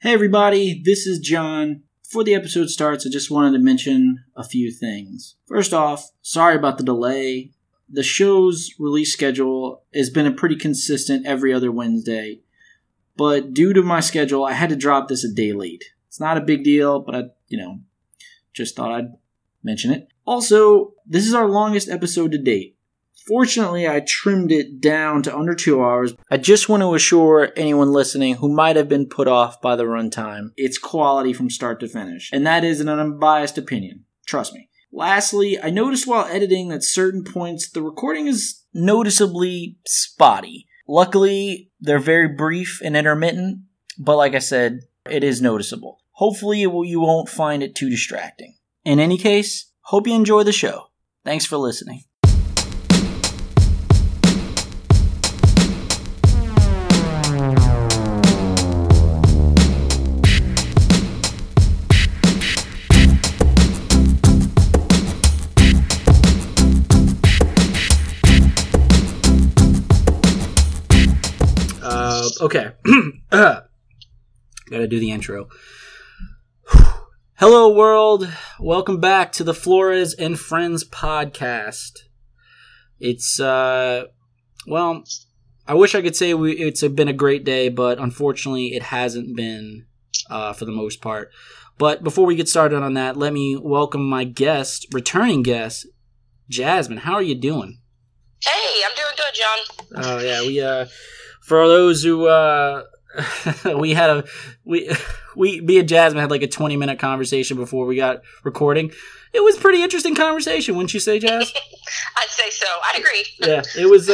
Hey everybody, this is John. Before the episode starts, I just wanted to mention a few things. First off, sorry about the delay. The show's release schedule has been a pretty consistent every other Wednesday, but due to my schedule, I had to drop this a day late. It's not a big deal, but I just thought I'd mention it. Also, this is our longest episode to date. Fortunately, I trimmed it down to under 2 hours. I just want to assure anyone listening who might have been put off by the runtime, it's quality from start to finish. And that is an unbiased opinion. Trust me. Lastly, I noticed while editing at certain points, the recording is noticeably spotty. Luckily, they're very brief and intermittent, but like I said, it is noticeable. Hopefully, you won't find it too distracting. In any case, hope you enjoy the show. Thanks for listening. Okay, gotta do the intro. Hello world, welcome back to the Flores and Friends podcast. It's, well, I wish I could say it's been a great day, but unfortunately it hasn't been for the most part. But before we get started on that, let me welcome my guest, returning guest, Jasmine. How are you doing? Hey, I'm doing good, John. Oh, yeah, for those who, me and Jasmine had like a 20-minute conversation before we got recording. It was a pretty interesting conversation, wouldn't you say, Jazz? I'd say so. I'd agree. Yeah, it was,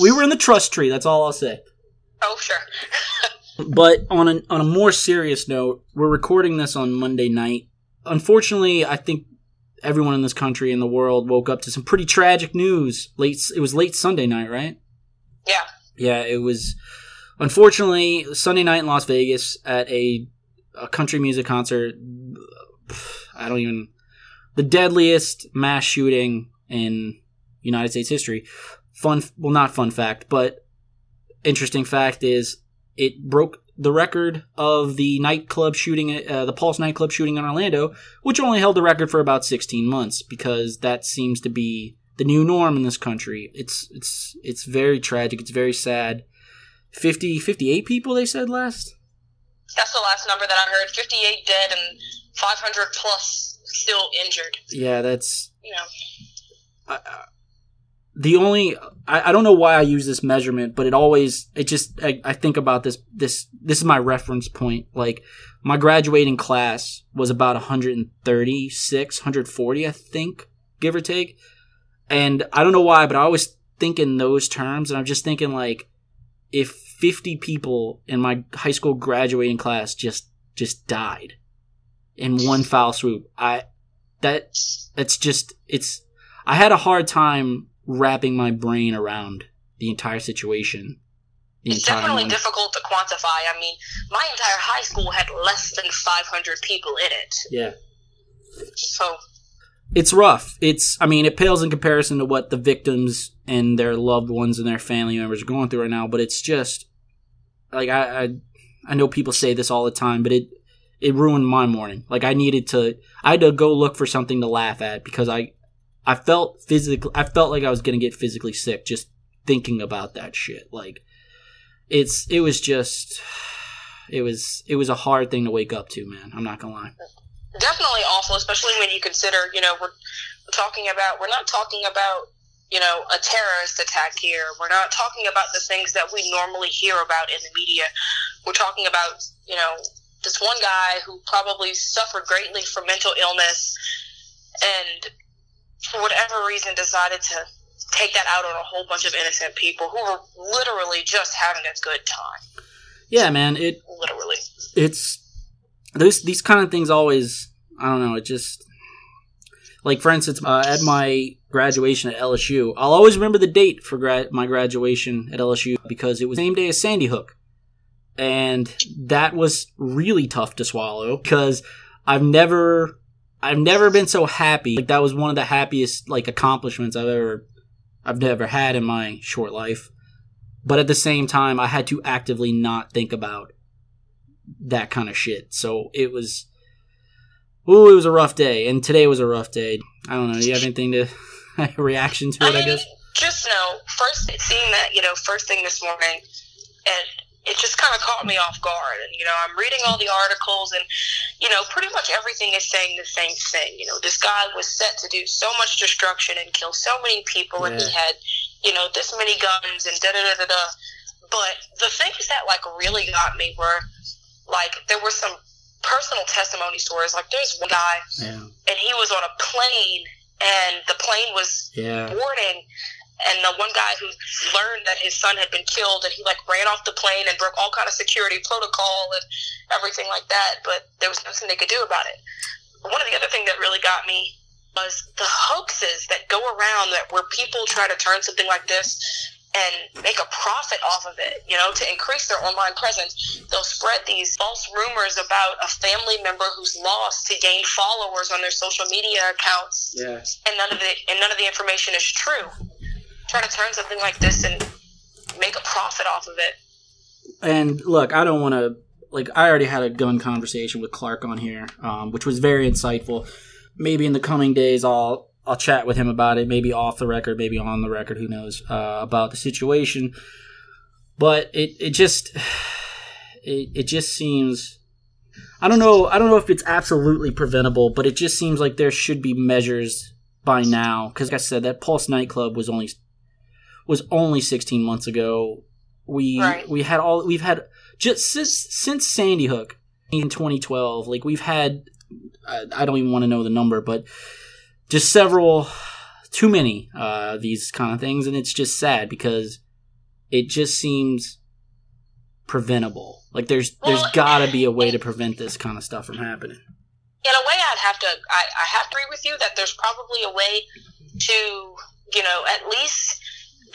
we were in the trust tree, that's all I'll say. Oh, sure. But on a more serious note, we're recording this on Monday night. Unfortunately, I think everyone in this country and the world woke up to some pretty tragic news. It was late Sunday night, right? Yeah. Yeah, it was, unfortunately, Sunday night in Las Vegas at a country music concert. The deadliest mass shooting in United States history. Not fun fact, but interesting fact is it broke the record of the nightclub shooting, the Pulse nightclub shooting in Orlando, which only held the record for about 16 months because that seems to be the new norm in this country. It's very tragic. It's very sad. 58 people, they said last? That's the last number that I heard. 58 dead and 500 plus still injured. Yeah, that's... You know. I don't know why I use this measurement, but it always... I think about this is my reference point. Like, my graduating class was about 136, 140, I think, give or take. And I don't know why, but I always think in those terms, and I'm just thinking, like, if 50 people in my high school graduating class just died in one foul swoop, I had a hard time wrapping my brain around the entire situation. It's definitely difficult to quantify. I mean, my entire high school had less than 500 people in it. Yeah. So... It's rough. It pales in comparison to what the victims and their loved ones and their family members are going through right now, but it's just, like, I know people say this all the time, but it ruined my morning. Like, I had to go look for something to laugh at because I felt like I was going to get physically sick just thinking about that shit. Like, it was a hard thing to wake up to, man. I'm not going to lie. Definitely awful, especially when you consider, we're not talking about, a terrorist attack here. We're not talking about the things that we normally hear about in the media. We're talking about, this one guy who probably suffered greatly from mental illness and for whatever reason decided to take that out on a whole bunch of innocent people who were literally just having a good time. Yeah, man, these kind of things always, I don't know, it just, like, for instance, at my graduation at LSU, I'll always remember the date for my graduation at LSU because it was the same day as Sandy Hook. And that was really tough to swallow because I've never been so happy. Like, that was one of the happiest, like, accomplishments I've never had in my short life. But at the same time, I had to actively not think about that kind of shit. So it was, it was a rough day, and today was a rough day. I don't know. Do you have anything to reaction to it? I guess just first seeing that first thing this morning, and it just kind of caught me off guard. And I'm reading all the articles, and pretty much everything is saying the same thing. This guy was set to do so much destruction and kill so many people, and he had this many guns and da-da-da-da-da. But the things that, really got me were, there were some personal testimony stories. There's one guy, and he was on a plane, and the plane was boarding, and the one guy who learned that his son had been killed, and he, ran off the plane and broke all kind of security protocol and everything like that, but there was nothing they could do about it. One of the other things that really got me was the hoaxes that go around where people try to turn something like this and make a profit off of it, to increase their online presence. They'll spread these false rumors about a family member who's lost to gain followers on their social media accounts. Yes. And none of the information is true. Try to turn something like this and make a profit off of it. And look, I don't want to, I already had a gun conversation with Clark on here, which was very insightful. Maybe in the coming days, I'll chat with him about it, maybe off the record, maybe on the record, who knows, about the situation. But it just seems, I don't know if it's absolutely preventable, but it just seems like there should be measures by now. Because like I said, that Pulse nightclub was only 16 months ago. We've had just since Sandy Hook in 2012, we've had, I don't even want to know the number, but just several, too many, these kind of things, and it's just sad because it just seems preventable. There's got to be a way to prevent this kind of stuff from happening. In a way, I have to agree with you that there's probably a way to, at least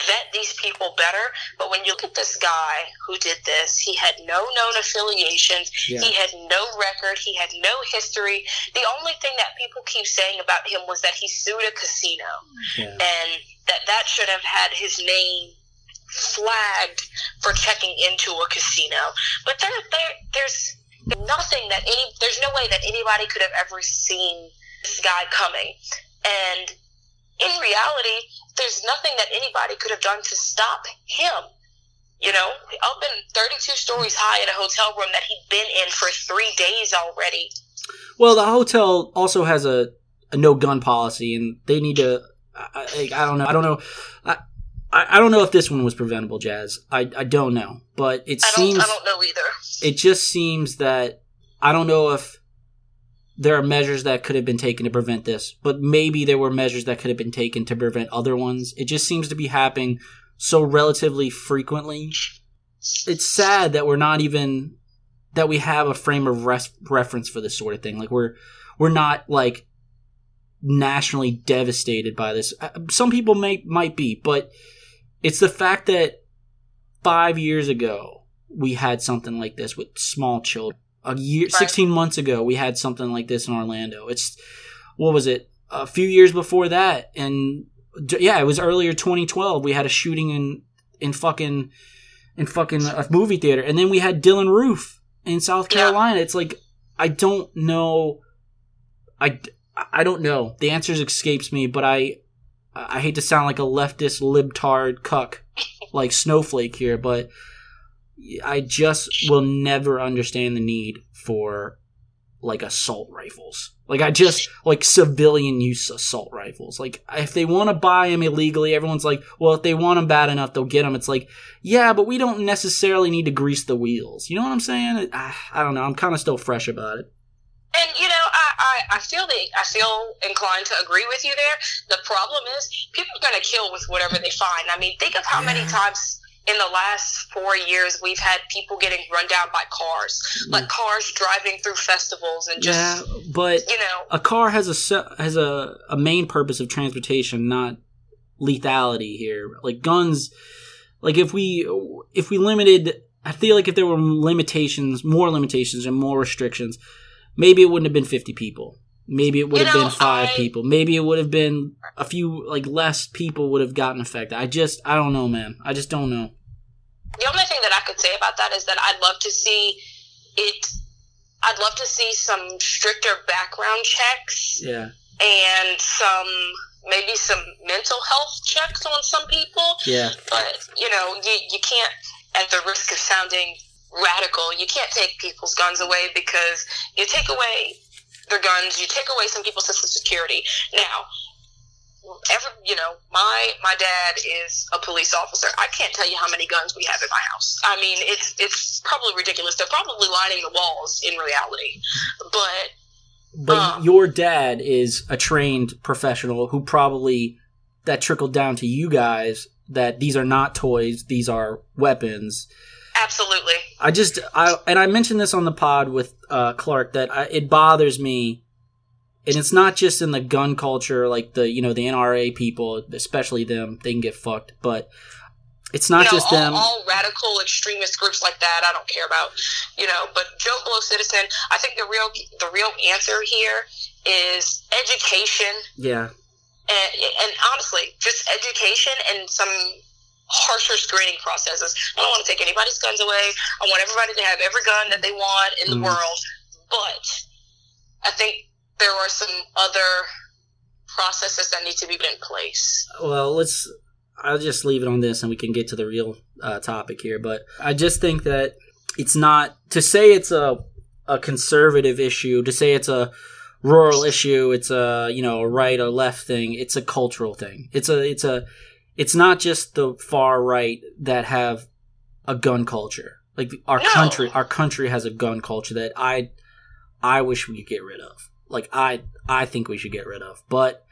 vet these people better. But when you look at this guy who did this, he had no known affiliations, he had no record, he had no history. The only thing that people keep saying about him was that he sued a casino, and that should have had his name flagged for checking into a casino. But there's nothing that there's no way that anybody could have ever seen this guy coming. And in reality, there's nothing that anybody could have done to stop him. Up in 32 stories high in a hotel room that he'd been in for 3 days already. Well, the hotel also has a no-gun policy, and they need to – I don't know. I don't know if this one was preventable, Jazz. I don't know. But I don't know either. It just seems that – I don't know if – there are measures that could have been taken to prevent this, but maybe there were measures that could have been taken to prevent other ones. It just seems to be happening so relatively frequently. It's sad that that we have a frame of reference for this sort of thing. We're not nationally devastated by this. Some people might be, but it's the fact that 5 years ago we had something like this with small children. 16 months ago, we had something like this in Orlando. What was it? A few years before that, and it was earlier 2012. We had a shooting in fucking a movie theater, and then we had Dylan Roof in South Carolina. Yeah. It's I don't know. I don't know. The answer escapes me, but I hate to sound like a leftist libtard cuck, snowflake here, but I just will never understand the need for assault rifles. Civilian use assault rifles. If they want to buy them illegally, everyone's if they want them bad enough, they'll get them. It's but we don't necessarily need to grease the wheels. You know what I'm saying? I don't know. I'm kind of still fresh about it. And I feel inclined to agree with you there. The problem is people are going to kill with whatever they find. I mean, think of how many times in the last 4 years, we've had people getting run down by cars, cars driving through festivals and just, a car has a main purpose of transportation, not lethality here. Guns, if we limited, I feel if there were more limitations and more restrictions, maybe it wouldn't have been 50 people. Maybe it would have been five people. Maybe it would have been a few, less people would have gotten affected. I don't know, man. I just don't know. The only thing that I could say about that is that I'd love to see it I'd love to see some stricter background checks. Yeah. And maybe some mental health checks on some people. Yeah. But, you know, you can't, at the risk of sounding radical, you can't take people's guns away, because you take away their guns, you take away some people's sense of security. Now, my dad is a police officer. I can't tell you how many guns we have in my house. I mean, it's probably ridiculous. They're probably lining the walls in reality. But your dad is a trained professional who probably that trickled down to you guys that these are not toys, these are weapons. Absolutely. I mentioned this on the pod with Clark that it bothers me. And it's not just in the gun culture, like the NRA people, especially them, they can get fucked. But it's not just them. All radical extremist groups like that, I don't care about. But Joe Blow Citizen, I think the real answer here is education. Yeah. And honestly, just education and some harsher screening processes. I don't want to take anybody's guns away. I want everybody to have every gun that they want in the world. But I think there are some other processes that need to be put in place. Well, I'll just leave it on this and we can get to the real topic here. But I just think that it's not – to say it's a conservative issue, to say it's a rural issue, it's a right or left thing, it's a cultural thing. It's not just the far right that have a gun culture. Like our country has a gun culture that I wish we could get rid of. Like, I think we should get rid of. But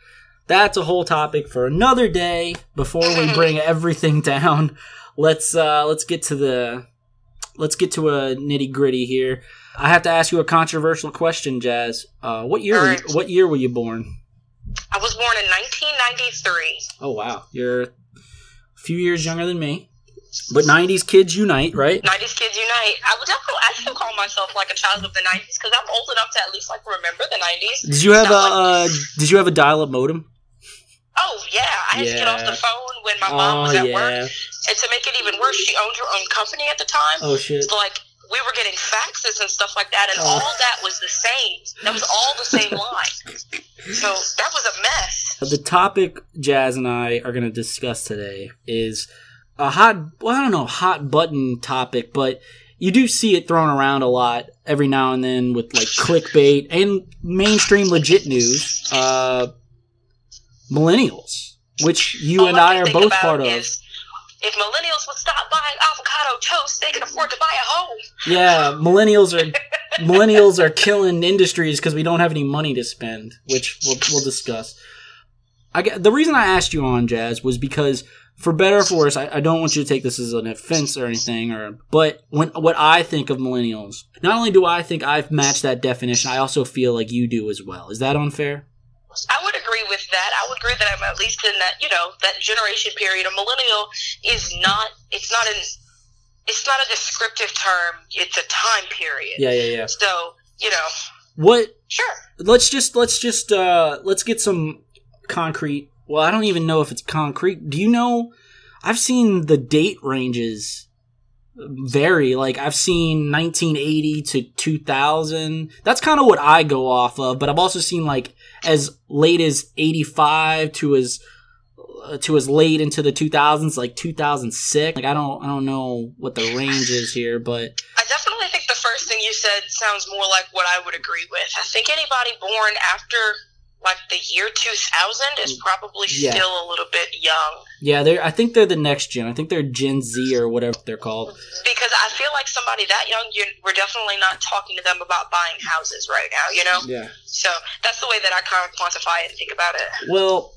that's a whole topic for another day. Before we bring everything down, let's get to a nitty gritty here. I have to ask you a controversial question, Jazz. What year were you born? I was born in 1993. Oh wow, you're a few years younger than me. But 90s kids unite, right? 90s kids unite. I would definitely actually call myself like a child of the 90s because I'm old enough to at least like remember the 90s. Did you have a dial-up modem? Oh yeah, I had to get off the phone when my mom was at work. And to make it even worse, she owned her own company at the time. Oh shit. So like we were getting faxes and stuff like that, and all that was the same. That was all the same line. So that was a mess. The topic Jazz and I are going to discuss today is hot button topic, but you do see it thrown around a lot every now and then with like clickbait and mainstream legit news. Millennials, which you and I are both part of. If millennials would stop buying avocado toast, they could afford to buy a home. Yeah, millennials are killing industries because we don't have any money to spend, which we'll discuss. The reason I asked you on, Jazz, was because, for better or for worse, I don't want you to take this as an offense or anything, but what I think of millennials, not only do I think I've matched that definition, I also feel like you do as well. Is that unfair? I would agree with that. I would agree that I'm at least in that, that generation period. A millennial is not, it's not a descriptive term. It's a time period. Yeah. So, What? Sure. Let's get some concrete. Well, I don't even know if it's concrete. Do you know? I've seen the date ranges vary. Like, I've seen 1980 to 2000. That's kind of what I go off of. But I've also seen, like, as late as 85 to as late into the 2000s, like 2006. Like, I don't know what the range is here, but I definitely think the first thing you said sounds more like what I would agree with. I think anybody born after like the year 2000 is probably still a little bit young. Yeah, I think they're the next gen. I think they're Gen Z or whatever they're called. Because I feel like somebody that young, we're definitely not talking to them about buying houses right now, Yeah. So that's the way that I kind of quantify it and think about it. Well,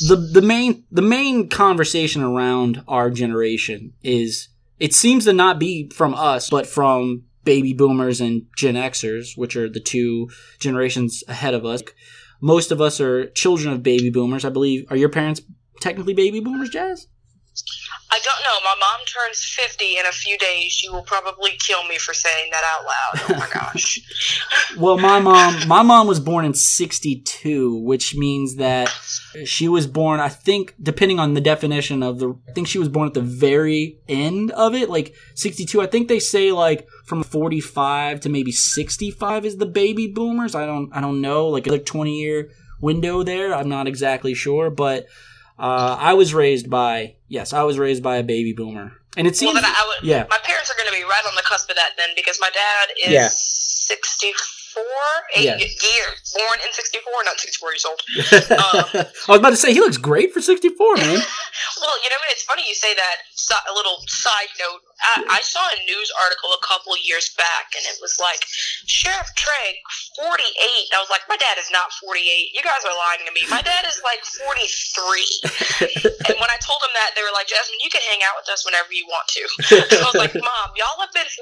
the main conversation around our generation is, it seems to not be from us, but from baby boomers and Gen Xers, which are the two generations ahead of us. Most of us are children of baby boomers, I believe. Are your parents technically baby boomers, Jazz? I don't know. My mom turns 50 in a few days. She will probably kill me for saying that out loud. Oh my gosh. Well, my mom was born in 1962, which means that she was born, I think, depending on the definition of the, I think she was born at the very end of it, like 1962. I think they say like from 45 to maybe 65 is the baby boomers. I don't know, like a 20-year window there. I'm not exactly sure, but I was raised by a baby boomer. And it seems... Well, yeah. My parents are going to be right on the cusp of that then, because my dad is 64? Yes. Years. Born in 64, not 64 years old. I was about to say, he looks great for 64, man. Well, you know what? It's funny you say that. A little side note. I saw a news article a couple years back, and it was like, Sheriff Treg, 48. I was like, my dad is not 48. You guys are lying to me. My dad is like 43. And when I told them that, they were like, Jasmine, you can hang out with us whenever you want to. So I was like, Mom, y'all have been 43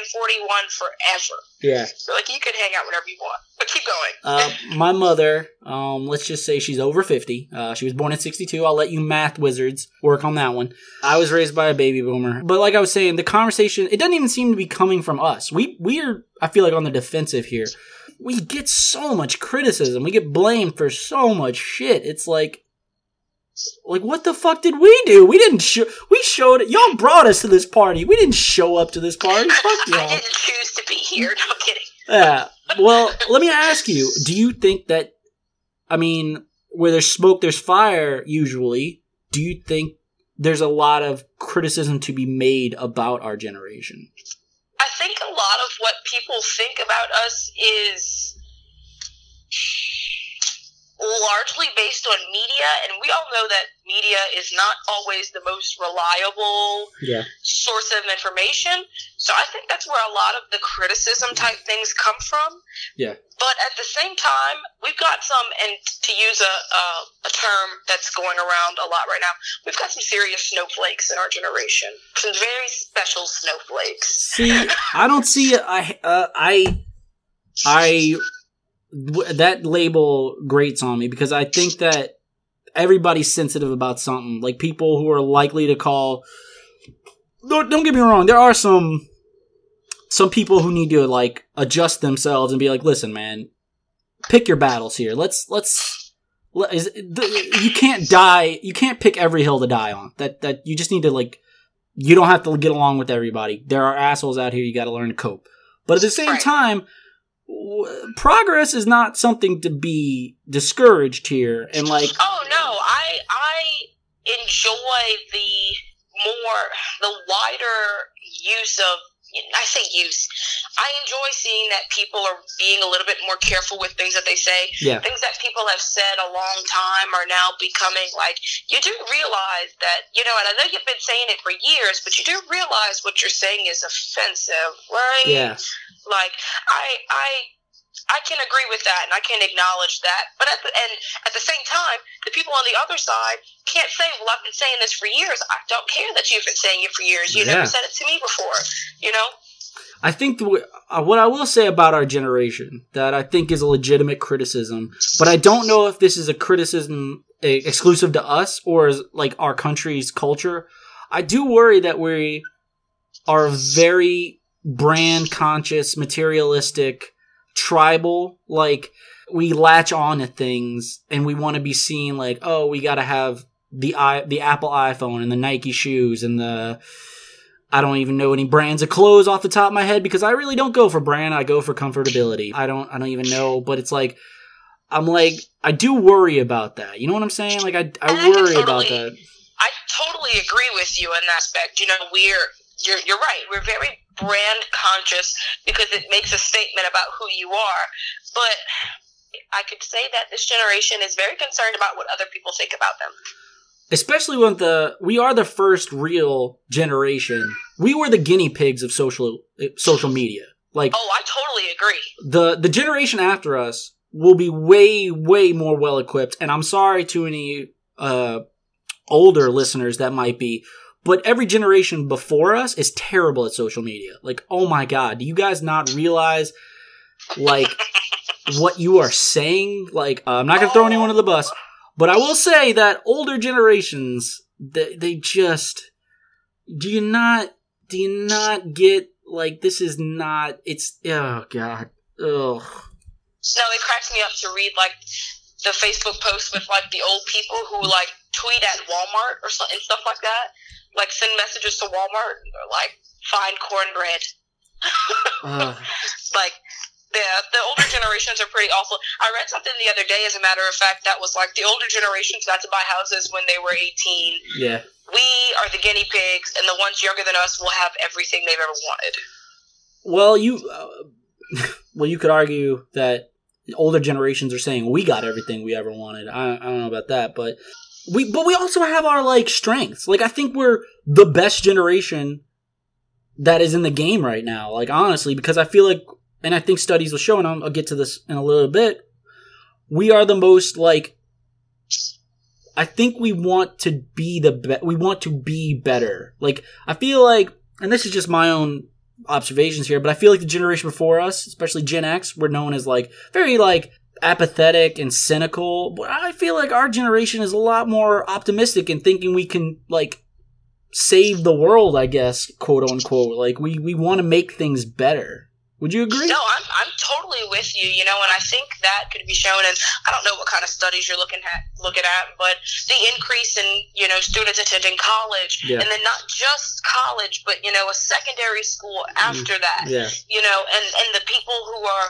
and 41 forever. Yeah. So like, you can hang out whenever you want. But keep going. My mother, let's just say she's over 50. She was born in 1962. I'll let you math wizards work on that one. I was raised by a baby boomer. But like I was saying, the conversation, it doesn't even seem to be coming from us. We are, I feel like, on the defensive here. We get so much criticism. We get blamed for so much shit. It's like what the fuck did we do? We didn't we showed it. Y'all brought us to this party. We didn't show up to this party. Fuck y'all. I didn't choose to be here. No kidding. Yeah. Well, let me ask you, do you think that, I mean, where there's smoke, there's fire usually. Do you think there's a lot of criticism to be made about our generation? I think a lot of what people think about us is largely based on media, and we all know that media is not always the most reliable source of information. So I think that's where a lot of the criticism type things come from. Yeah. But at the same time, we've got some, and to use a term that's going around a lot right now, we've got some serious snowflakes in our generation. Some very special snowflakes. See, I don't see it. That label grates on me, because I think that everybody's sensitive about something. Like, people who are likely to call... Don't get me wrong, there are some people who need to, like, adjust themselves and be like, listen, man, pick your battles here. You can't die... You can't pick every hill to die on. That you just need to, like... You don't have to get along with everybody. There are assholes out here, you gotta learn to cope. But at the same time... Progress is not something to be discouraged here, and like, oh no, I enjoy the wider use of, I say use, I enjoy seeing that people are being a little bit more careful with things that they say. Yeah. Things that people have said a long time are now becoming like, you do realize that, you know, and I know you've been saying it for years, but you do realize what you're saying is offensive, right? Yeah. Like, I can agree with that, and I can acknowledge that. But at the same time, the people on the other side can't say, well, I've been saying this for years. I don't care that you've been saying it for years. You never said it to me before, you know? I think what I will say about our generation that I think is a legitimate criticism, but I don't know if this is a criticism exclusive to us or is like our country's culture. I do worry that we are very brand conscious, materialistic, tribal, like we latch on to things and we want to be seen like, oh, we got to have the Apple iPhone and the Nike shoes and the, I don't even know any brands of clothes off the top of my head because I really don't go for brand. I go for comfortability. I don't even know, but it's like, I'm like, I do worry about that. You know what I'm saying? Like I worry about that. I totally agree with you in that aspect. You know, you're right. We're very brand conscious because it makes a statement about who you are. But I could say that this generation is very concerned about what other people think about them. Especially when we are the first real generation. We were the guinea pigs of social media. Like, oh, I totally agree. The generation after us will be way, way more well equipped. And I'm sorry to any older listeners that might be, but every generation before us is terrible at social media. Like, oh my God, do you guys not realize, like, what you are saying? Like, I'm not going to throw anyone under the bus, but I will say that older generations, they just, Do you not get, like, this is not, it's, oh, God, ugh. So it cracks me up to read, like, the Facebook posts with, like, the old people who, like, tweet at Walmart or something, stuff like that. Like, send messages to Walmart or, like, find cornbread. Like, yeah, the older generations are pretty awful. I read something the other day, as a matter of fact, that was like the older generations got to buy houses when they were 18. Yeah. We are the guinea pigs, and the ones younger than us will have everything they've ever wanted. Well, you could argue that older generations are saying we got everything we ever wanted. I don't know about that, but we also have our, like, strengths. Like, I think we're the best generation that is in the game right now. Like, honestly, because I feel like, and I think studies will show, and I'll get to this in a little bit, we are the most, like, I think we want to be we want to be better. Like, I feel like, and this is just my own observations here, but I feel like the generation before us, especially Gen X, were known as, like, very, like, apathetic and cynical. But I feel like our generation is a lot more optimistic and thinking we can, like, save the world, I guess, quote unquote. Like, we want to make things better. Would you agree? No, I'm totally with you, you know, and I think that could be shown, and I don't know what kind of studies you're looking at, but the increase in, you know, students attending college, yeah. And then not just college, but, you know, a secondary school after that, yeah. You know, and the people who are,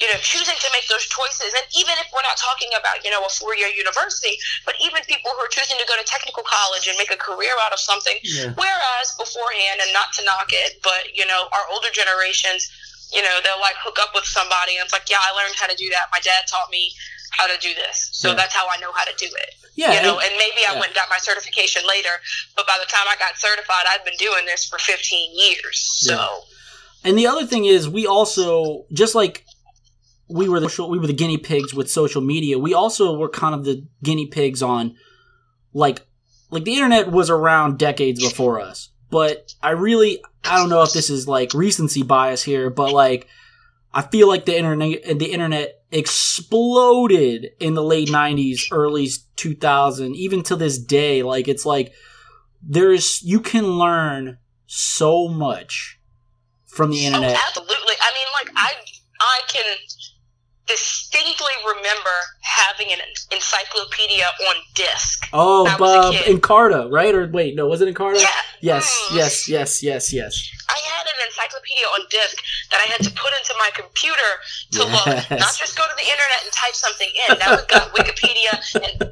you know, choosing to make those choices, and even if we're not talking about, you know, a four-year university, but even people who are choosing to go to technical college and make a career out of something, yeah. Whereas beforehand, and not to knock it, but, you know, our older generations, you know, they'll, like, hook up with somebody, and it's like, yeah, I learned how to do that. My dad taught me how to do this, so yeah. That's how I know how to do it, yeah, you know, and maybe yeah. I went and got my certification later, but by the time I got certified, I'd been doing this for 15 years, so. Yeah. And the other thing is, we also, just like, we were the guinea pigs with social media. We also were kind of the guinea pigs on, like the internet was around decades before us. But I don't know if this is, like, recency bias here, but, like, I feel like the internet exploded in the late 90s, early 2000s, even to this day. Like, it's like you can learn so much from the internet. Oh, absolutely. I mean, like, I can distinctly remember having an encyclopedia on disc. Oh, Encarta, right? Or wait, no, was it Encarta? Yeah. Yes. I had an encyclopedia on disc that I had to put into my computer to look, not just go to the internet and type something in. Now we've got Wikipedia and a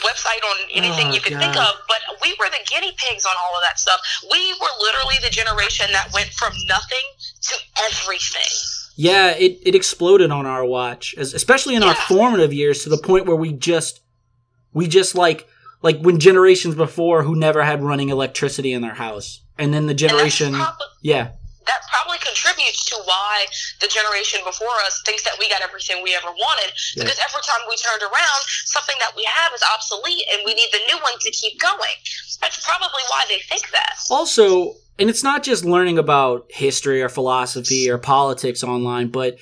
website on anything you could think of, but we were the guinea pigs on all of that stuff. We were literally the generation that went from nothing to everything. Yeah, it exploded on our watch, especially in our formative years, to the point where we just like when generations before who never had running electricity in their house, and then the generation, that probably contributes to why the generation before us thinks that we got everything we ever wanted, because every time we turned around, something that we have is obsolete, and we need the new one to keep going. That's probably why they think that. Also. And it's not just learning about history or philosophy or politics online, but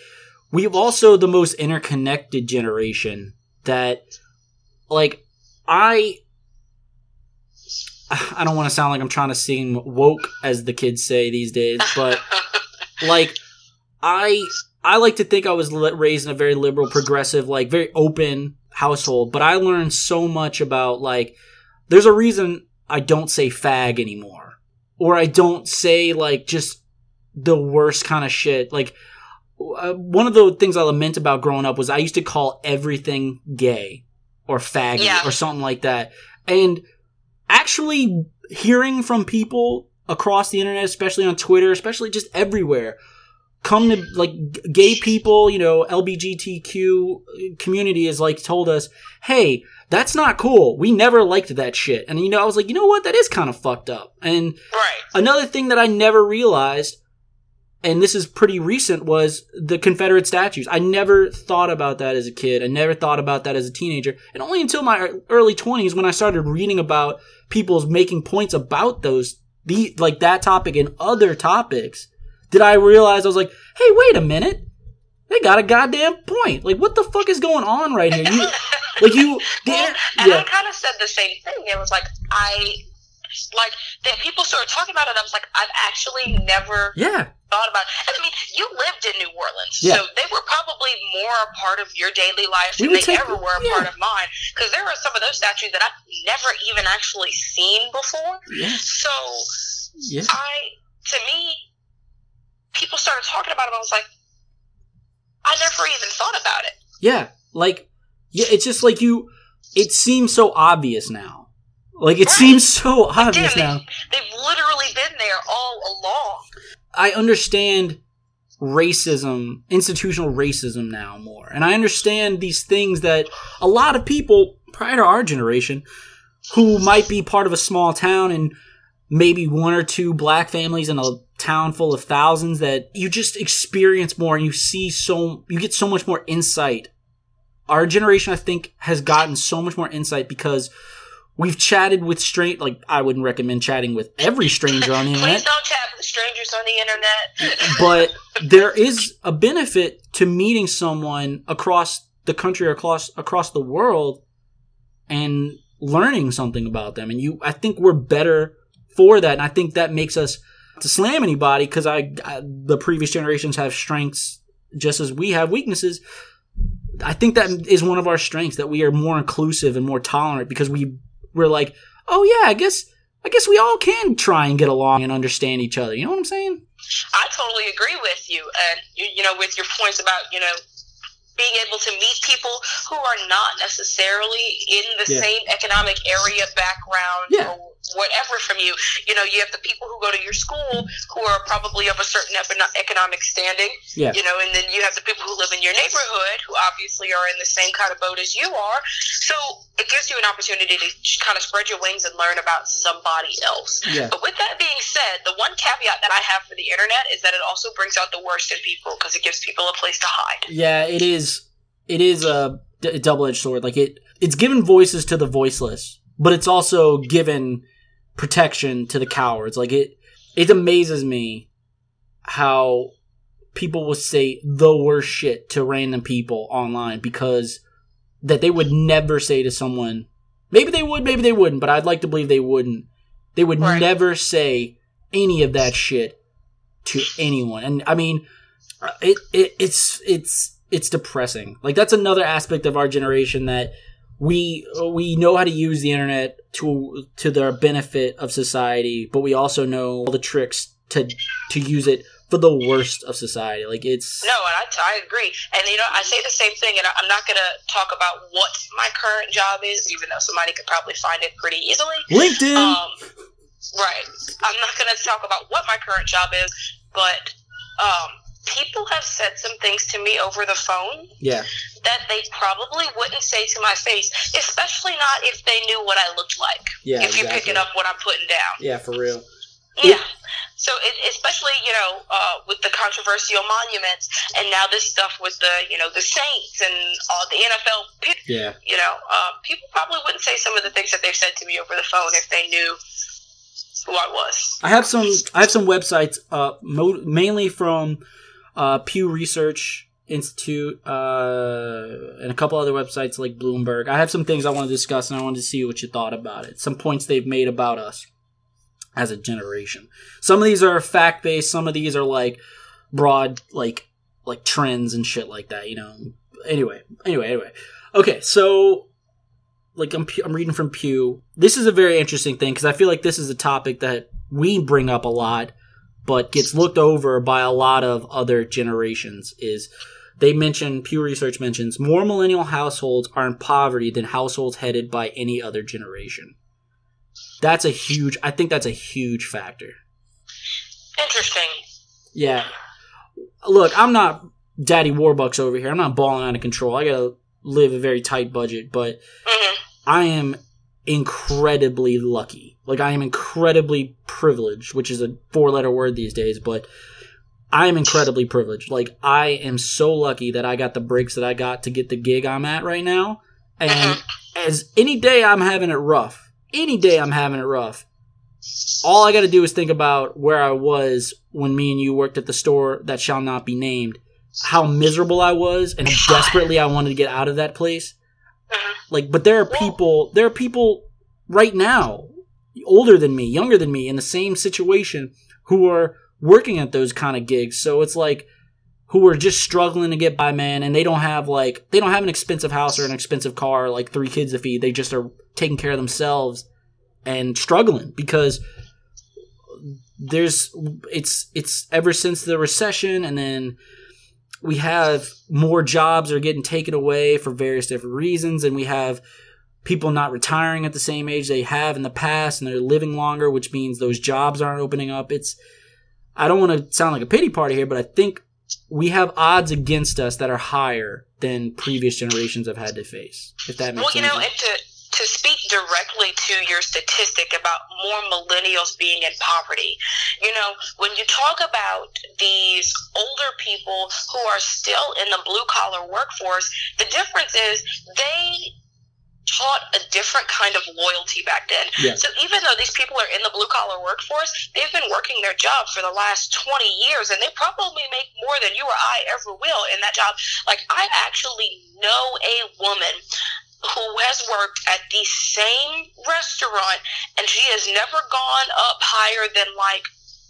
we've also the most interconnected generation that, like, I don't want to sound like I'm trying to seem woke, as the kids say these days, but, like, I like to think I was raised in a very liberal, progressive, like, very open household, but I learned so much about, like, there's a reason I don't say fag anymore. Or I don't say, like, just the worst kind of shit. Like, one of the things I lament about growing up was I used to call everything gay or faggot or something like that. And actually hearing from people across the internet, especially on Twitter, especially just everywhere, come to, like, gay people, you know, LGBTQ community is, like, told us, hey, that's not cool. We never liked that shit. And, you know, I was like, you know what? That is kind of fucked up. And another thing that I never realized, and this is pretty recent, was the Confederate statues. I never thought about that as a kid. I never thought about that as a teenager. And only until my early 20s when I started reading about people making points about like, that topic and other topics, did I realize I was like, hey, wait a minute. They got a goddamn point. Like, what the fuck is going on right here? I kind of said the same thing. It was like, I Like, that people started talking about it, I was like, I've actually never thought about it. And I mean, you lived in New Orleans, so they were probably more a part of your daily life than they ever were a part of mine, because there are some of those statues that I've never even actually seen before. So, to me, people started talking about it, and I was like, I never even thought about it. It's just like it seems so obvious now. Like, it seems so obvious now. They've literally been there all along. I understand racism, institutional racism now more. And I understand these things that a lot of people prior to our generation who might be part of a small town and maybe one or two black families in a town full of thousands, that you just experience more and you get so much more insight. Our generation, I think, has gotten so much more insight because we've chatted with I wouldn't recommend chatting with every stranger on the internet. Please don't chat with strangers on the internet. But there is a benefit to meeting someone across the country or across the world and learning something about them. And I think we're better for that, and I think that makes us to slam anybody, because the previous generations have strengths just as we have weaknesses. I think that is one of our strengths, that we are more inclusive and more tolerant, because we're like, oh yeah, I guess we all can try and get along and understand each other. You know what I'm saying? I totally agree with you, and you know, with your points about, you know, being able to meet people who are not necessarily in the same economic area, background, or whatever from you. You know, you have the people who go to your school who are probably of a certain economic standing, you know, and then you have the people who live in your neighborhood who obviously are in the same kind of boat as you are. So it gives you an opportunity to kind of spread your wings and learn about somebody else. But with that being said, the one caveat that I have for the internet is that it also brings out the worst in people, because it gives people a place to hide. It is a double-edged sword. Like, it's given voices to the voiceless, but it's also given protection to the cowards. Like, it amazes me how people will say the worst shit to random people online, because that they would never say to someone. Maybe they would, maybe they wouldn't, but I'd like to believe they wouldn't. They would never say any of that shit to anyone. And I mean, it's depressing. Like, that's another aspect of our generation, that we know how to use the internet to the benefit of society, but we also know all the tricks to use it for the worst of society. Like, it's... No, and I agree. And, you know, I say the same thing, and I'm not going to talk about what my current job is, even though somebody could probably find it pretty easily. LinkedIn! I'm not going to talk about what my current job is, but... people have said some things to me over the phone that they probably wouldn't say to my face, especially not if they knew what I looked like. You're picking up what I'm putting down. Yeah, for real. Yeah. So, especially, you know, with the controversial monuments, and now this stuff with the, you know, the Saints and all the NFL, you know, people probably wouldn't say some of the things that they've said to me over the phone if they knew who I was. I have some websites, mainly from... Pew Research Institute, and a couple other websites like Bloomberg. I have some things I want to discuss, and I wanted to see what you thought about it. Some points they've made about us as a generation. Some of these are fact-based. Some of these are like broad, like trends and shit like that, you know. Anyway. Okay, so like I'm reading from Pew. This is a very interesting thing, because I feel like this is a topic that we bring up a lot, but gets looked over by a lot of other generations. Pew Research mentions more millennial households are in poverty than households headed by any other generation. I think that's a huge factor. Interesting. Yeah. Look, I'm not Daddy Warbucks over here. I'm not balling out of control. I gotta live a very tight budget, but I am incredibly lucky. Like, I am incredibly privileged, which is a four-letter word these days, but I am incredibly privileged. Like, I am so lucky that I got the breaks that I got to get the gig I'm at right now. And as any day I'm having it rough, all I got to do is think about where I was when me and you worked at the store that shall not be named, how miserable I was, and how desperately I wanted to get out of that place. Like, but there are people right now older than me, younger than me, in the same situation, who are working at those kind of gigs. So it's like, who are just struggling to get by, man, and they don't have an expensive house or an expensive car, like 3 kids to feed. They just are taking care of themselves and struggling because it's ever since the recession, and then we have more jobs are getting taken away for various different reasons, and we have people not retiring at the same age they have in the past, and they're living longer, which means those jobs aren't opening up. I don't want to sound like a pity party here, but I think we have odds against us that are higher than previous generations have had to face, if that makes sense. Well, you know, and to speak directly to your statistic about more millennials being in poverty, you know, when you talk about these older people who are still in the blue-collar workforce, the difference is they taught a different kind of loyalty back then. Yeah. So even though these people are in the blue-collar workforce, they've been working their job for the last 20 years, and they probably make more than you or I ever will in that job. Like, I actually know a woman who has worked at the same restaurant, and she has never gone up higher than, like,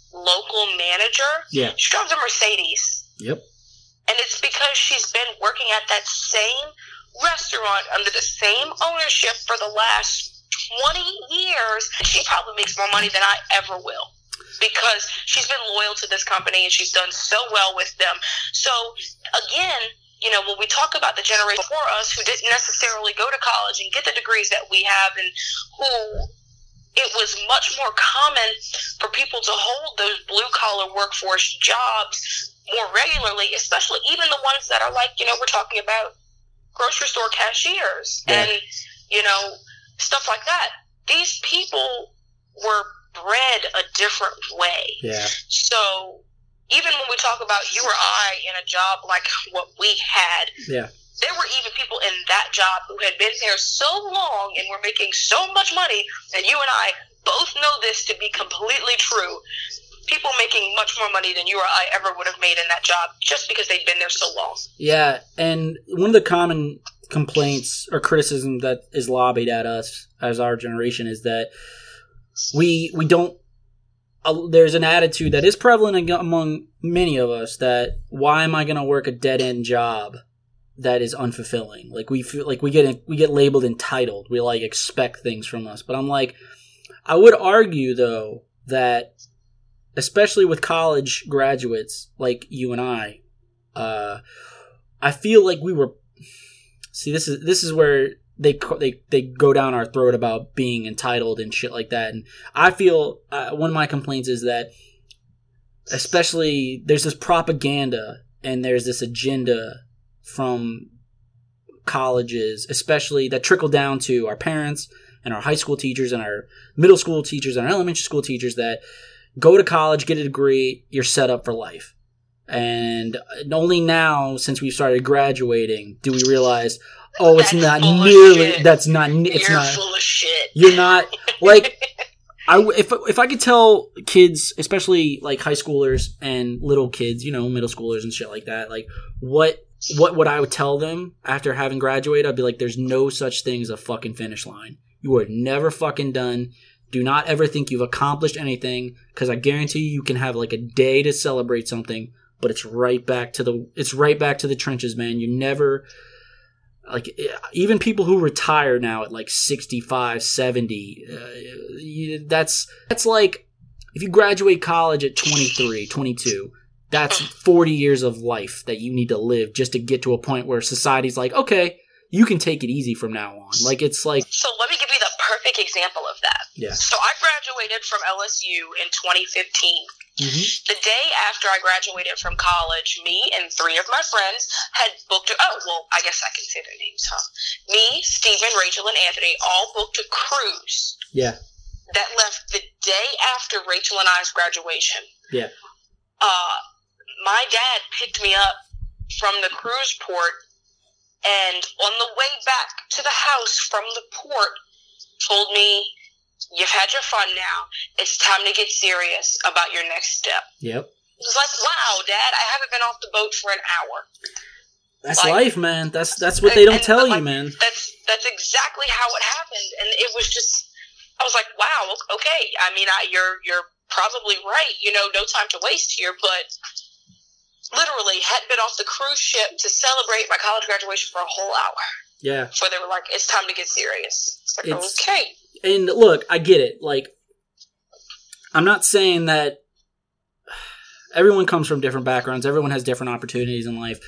local manager. Yeah. She drives a Mercedes. Yep. And it's because she's been working at that same restaurant under the same ownership for the last 20 years. She probably makes more money than I ever will because she's been loyal to this company and she's done so well with them. So again, you know, when we talk about the generation before us who didn't necessarily go to college and get the degrees that we have, and who it was much more common for people to hold those blue collar workforce jobs more regularly, especially even the ones that are like, you know, we're talking about grocery store cashiers and, you know, stuff like that. These people were bred a different way. Yeah. So even when we talk about you or I in a job like what we had, yeah, there were even people in that job who had been there so long and were making so much money, and you and I both know this to be completely true. People making much more money than you or I ever would have made in that job just because they've been there so long. Yeah, and one of the common complaints or criticism that is lobbied at us as our generation is that we don't – there's an attitude that is prevalent among many of us that why am I going to work a dead-end job that is unfulfilling? Like we feel like we get labeled entitled. We like expect things from us. But I'm like, I would argue though that – especially with college graduates like you and I feel like we were. See, this is where they go down our throat about being entitled and shit like that. And I feel one of my complaints is that, especially there's this propaganda and there's this agenda from colleges, especially that trickle down to our parents and our high school teachers and our middle school teachers and our elementary school teachers that. Go to college, get a degree, you're set up for life. And only now, since we've started graduating, do we realize, oh, it's not nearly – that's not – it's not – you're full of shit. You're not – like if I could tell kids, especially like high schoolers and little kids, you know, middle schoolers and shit like that, like what would I would tell them after having graduated? I'd be like, there's no such thing as a fucking finish line. You are never fucking done. Do not ever think you've accomplished anything, because I guarantee you can have like a day to celebrate something, but it's right back to the trenches, man. You never, like, even people who retire now at like 65, 70, that's like if you graduate college at 23, 22, that's 40 years of life that you need to live just to get to a point where society's like, okay, you can take it easy from now on. Like it's like. So let me give you the perfect example of that. Yeah. So I graduated from LSU in 2015. Mm-hmm. The day after I graduated from college, me and 3 of my friends had booked. Oh, well, I guess I can say their names, huh? Me, Stephen, Rachel, and Anthony all booked a cruise. Yeah. That left the day after Rachel and I's graduation. Yeah. My dad picked me up from the cruise port. And on the way back to the house from the port, told me, you've had your fun now. It's time to get serious about your next step. Yep. It was like, wow, Dad, I haven't been off the boat for an hour. That's like, life, man. That's what they don't tell you, man. That's exactly how it happened. And it was just, I was like, wow, okay. I mean, you're probably right. You know, no time to waste here. But literally hadn't been off the cruise ship to celebrate my college graduation for a whole hour. Yeah. So they were like, it's time to get serious. It's like, okay. And look, I get it. Like, I'm not saying that everyone comes from different backgrounds. Everyone has different opportunities in life.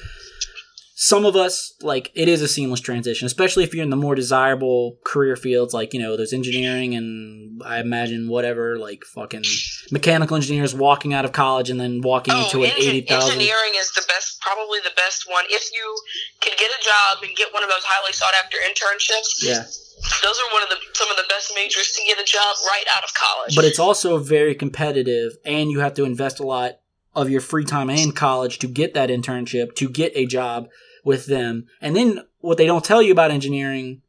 Some of us, like, it is a seamless transition, especially if you're in the more desirable career fields, like, you know, there's engineering and I imagine whatever, like, fucking mechanical engineers walking out of college and then walking into an $80,000. Engineering is the best, probably the best one. If you can get a job and get one of those highly sought after internships, yeah, those are some of the best majors to get a job right out of college. But it's also very competitive, and you have to invest a lot of your free time and college to get that internship, to get a job with them. And then what they don't tell you about engineering,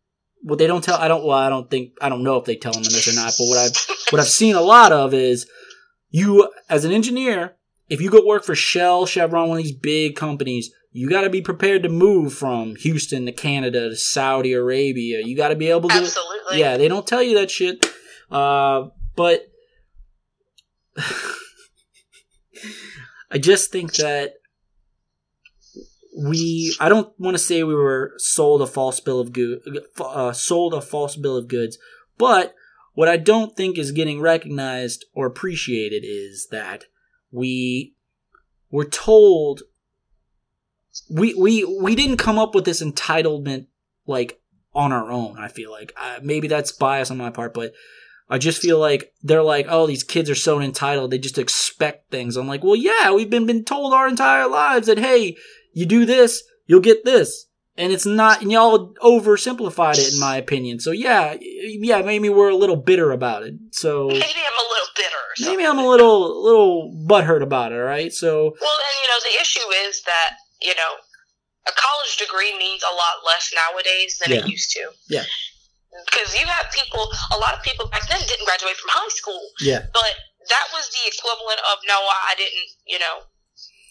what they don't tell, I don't know if they tell them this or not, but what I've seen a lot of is, you as an engineer, if you go work for Shell, Chevron, one of these big companies, you got to be prepared to move from Houston to Canada to Saudi Arabia. You got to be able to. Absolutely. Yeah, they don't tell you that shit. But I just think that I don't want to say we were sold a false bill of goods, but what I don't think is getting recognized or appreciated is that we were told we didn't come up with this entitlement like on our own. I feel like maybe that's bias on my part, but I just feel like they're like, oh, these kids are so entitled. They just expect things. I'm like, well, yeah, we've been told our entire lives that, hey, you do this, you'll get this. And it's not, and y'all oversimplified it, in my opinion. So, yeah, maybe we're a little bitter about it. So maybe I'm a little bitter or something. Maybe I'm a little butthurt about it, all right? So, well, and, you know, the issue is that, you know, a college degree means a lot less nowadays than it used to. Yeah. Because you have a lot of people back then didn't graduate from high school. Yeah. But that was the equivalent of, no, I didn't, you know,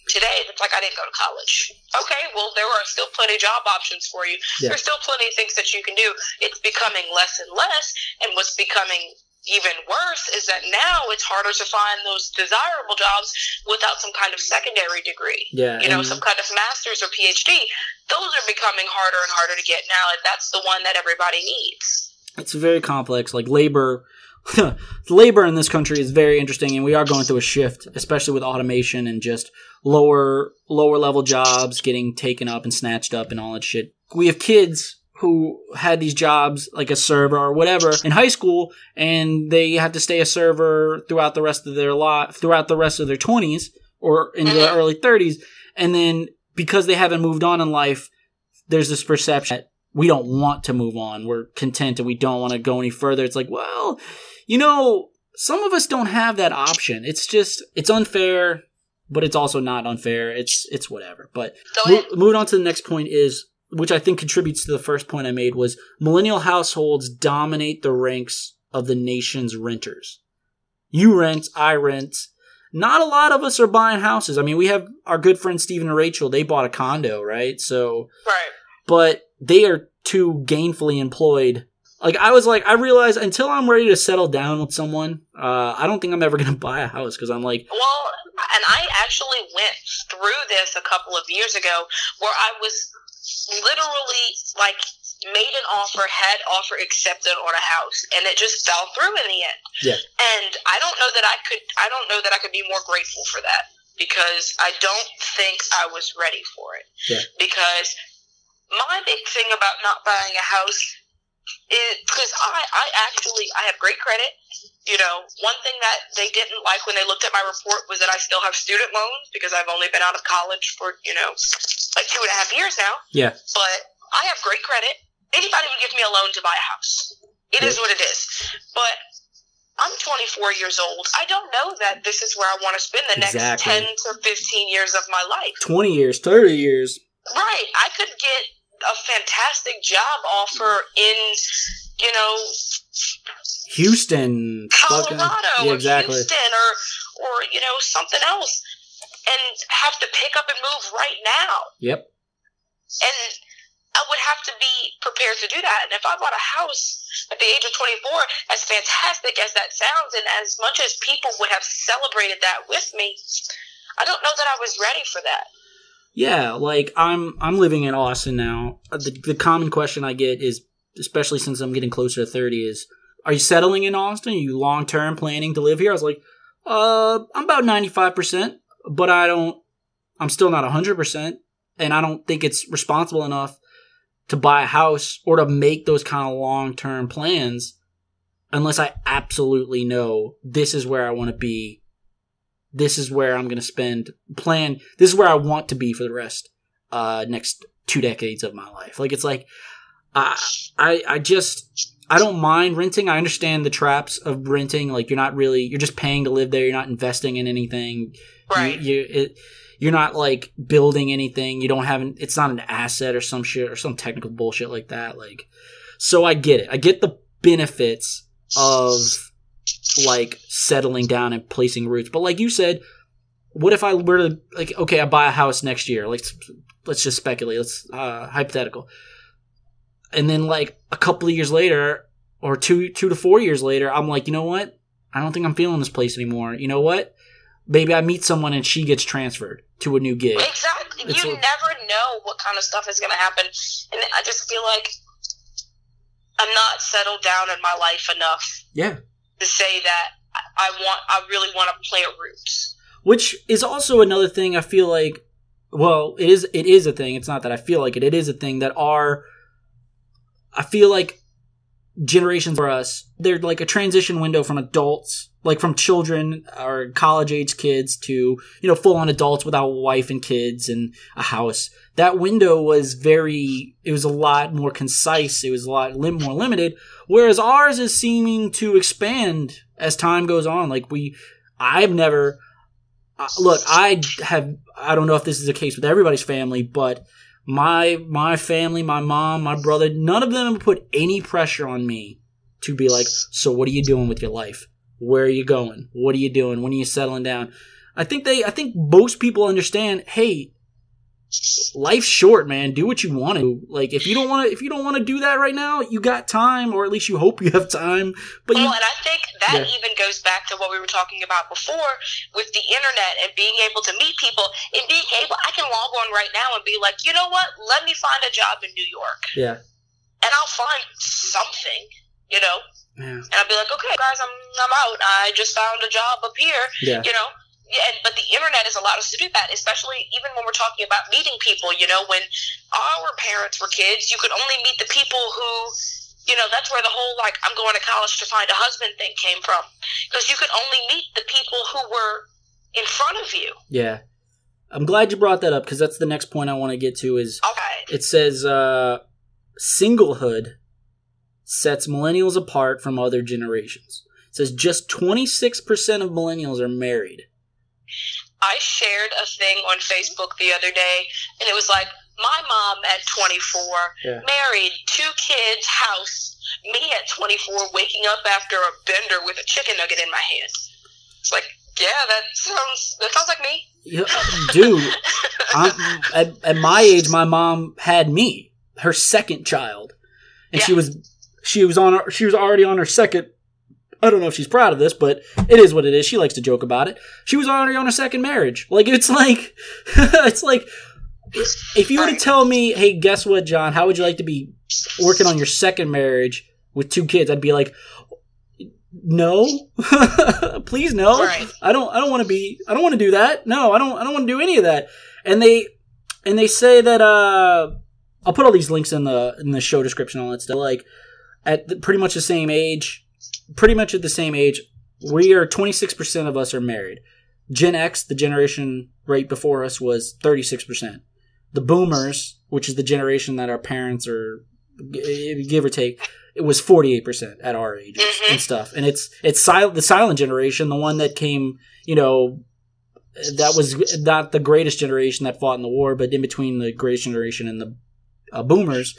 today, it's like, I didn't go to college. Okay, well, there are still plenty of job options for you. Yeah. There's still plenty of things that you can do. It's becoming less and less, and what's becoming even worse is that now it's harder to find those desirable jobs without some kind of secondary degree. Yeah, you know, some kind of master's or PhD. Those are becoming harder and harder to get now, and that's the one that everybody needs. It's very complex. Like, labor in this country is very interesting, and we are going through a shift, especially with automation and just lower level jobs getting taken up and snatched up and all that shit. We have kids who had these jobs like a server or whatever in high school, and they have to stay a server throughout the rest of their life, throughout the rest of their 20s or into their early 30s. And then because they haven't moved on in life, there's this perception that we don't want to move on. We're content and we don't want to go any further. It's like, well, you know, some of us don't have that option. It's just, it's unfair, but it's also not unfair. It's whatever. But moving on to the next point is, which I think contributes to the first point I made, was millennial households dominate the ranks of the nation's renters. You rent, I rent. Not a lot of us are buying houses. I mean, we have our good friend Stephen and Rachel. They bought a condo, right? So, right. But they are too gainfully employed. Like, I realize until I'm ready to settle down with someone, I don't think I'm ever going to buy a house, because I'm like, well, and I actually went through this a couple of years ago where I was literally, like, made an offer, had offer accepted on a house, and it just fell through in the end. Yeah. And I don't know that I could be more grateful for that, because I don't think I was ready for it. Yeah. Because my big thing about not buying a house is because I have great credit. You know, one thing that they didn't like when they looked at my report was that I still have student loans, because I've only been out of college for, you know, like 2.5 years now. Yeah. But I have great credit. Anybody would give me a loan to buy a house. It is what it is. But I'm 24 years old. I don't know that this is where I want to spend the next 10 to 15 years of my life. 20 years, 30 years. Right. I could get a fantastic job offer in, you know, Houston, Colorado, yeah, exactly. Houston, or you know, something else, and have to pick up and move right now. Yep. And I would have to be prepared to do that. And if I bought a house at the age of 24, as fantastic as that sounds, and as much as people would have celebrated that with me, I don't know that I was ready for that. Yeah, like I'm living in Austin now. The common question I get is, especially since I'm getting closer to 30, is, are you settling in Austin? Are you long-term planning to live here? I was like, I'm about 95%, but I'm still not 100%, and I don't think it's responsible enough to buy a house or to make those kind of long-term plans unless I absolutely know this is where I want to be. This is where I'm going to this is where I want to be for the rest, next 2 decades of my life. Like, it's like, I don't mind renting. I understand the traps of renting. Like, you're just paying to live there. You're not investing in anything. Right. You're not like building anything. You don't have, it's not an asset or some shit or some technical bullshit like that. Like, so I get it. I get the benefits of like settling down and placing roots. But like you said, what if I were to, like, okay, I buy a house next year. Like, let's just speculate. Let's hypothetical. And then like a couple of years later, or 2 to 4 years later, I'm like, you know what? I don't think I'm feeling this place anymore. You know what? Maybe I meet someone and she gets transferred to a new gig. Exactly. You never know what kind of stuff is going to happen. And I just feel like I'm not settled down in my life enough. Yeah. To say that I really want to plant roots. Which is also another thing I feel like, well, it is a thing. It's not that I feel like it. It is a thing that I feel like generations for us, they're like a transition window from adults, like from children or college age kids to, full on adults without a wife and kids and a house. That window was it was a lot more concise. It was a lot more limited. Whereas ours is seeming to expand as time goes on. Like I don't know if this is the case with everybody's family, but my family, my mom, my brother, none of them put any pressure on me to be like, so what are you doing with your life? Where are you going? What are you doing? When are you settling down? I think most people understand, hey, life's short, man. Do what you want to. Like, if you don't want to do that right now, you got time, or at least you hope you have time. But well, and I think that even goes back to what we were talking about before with the internet and being able to meet people and I can log on right now and be like, you know what? Let me find a job in New York. Yeah. And I'll find something, Yeah. And I'll be like, okay, guys, I'm out. I just found a job up here. Yeah. But the internet has allowed us to do that, especially even when we're talking about meeting people. When our parents were kids, you could only meet the people who, that's where the whole, like, I'm going to college to find a husband thing came from. Because you could only meet the people who were in front of you. Yeah. I'm glad you brought that up, because that's the next point I want to get to is, okay. It says singlehood sets millennials apart from other generations. It says just 26% of millennials are married. I shared a thing on Facebook the other day, and it was like, my mom at 24, married, 2 kids, house, me at 24, waking up after a bender with a chicken nugget in my hand. It's like, yeah, that sounds like me. Yeah, dude, at my age, my mom had me, her second child, and she was already on her second. I don't know if she's proud of this, but it is what it is. She likes to joke about it. She was already on her second marriage. Like, it's like, if you were to tell me, hey, guess what, John, how would you like to be working on your second marriage with 2 kids? I'd be like, no, please no. Right. I don't want to do that. No, I don't want to do any of that. And they say that, I'll put all these links in the show description, all that stuff. Like, pretty much at the same age, we are 26% of us are married. Gen X, the generation right before us, was 36%. The Boomers, which is the generation that our parents are, give or take, it was 48% at our ages and stuff. And it's the silent generation, the one that came, that was not the greatest generation that fought in the war, but in between the greatest generation and the Boomers.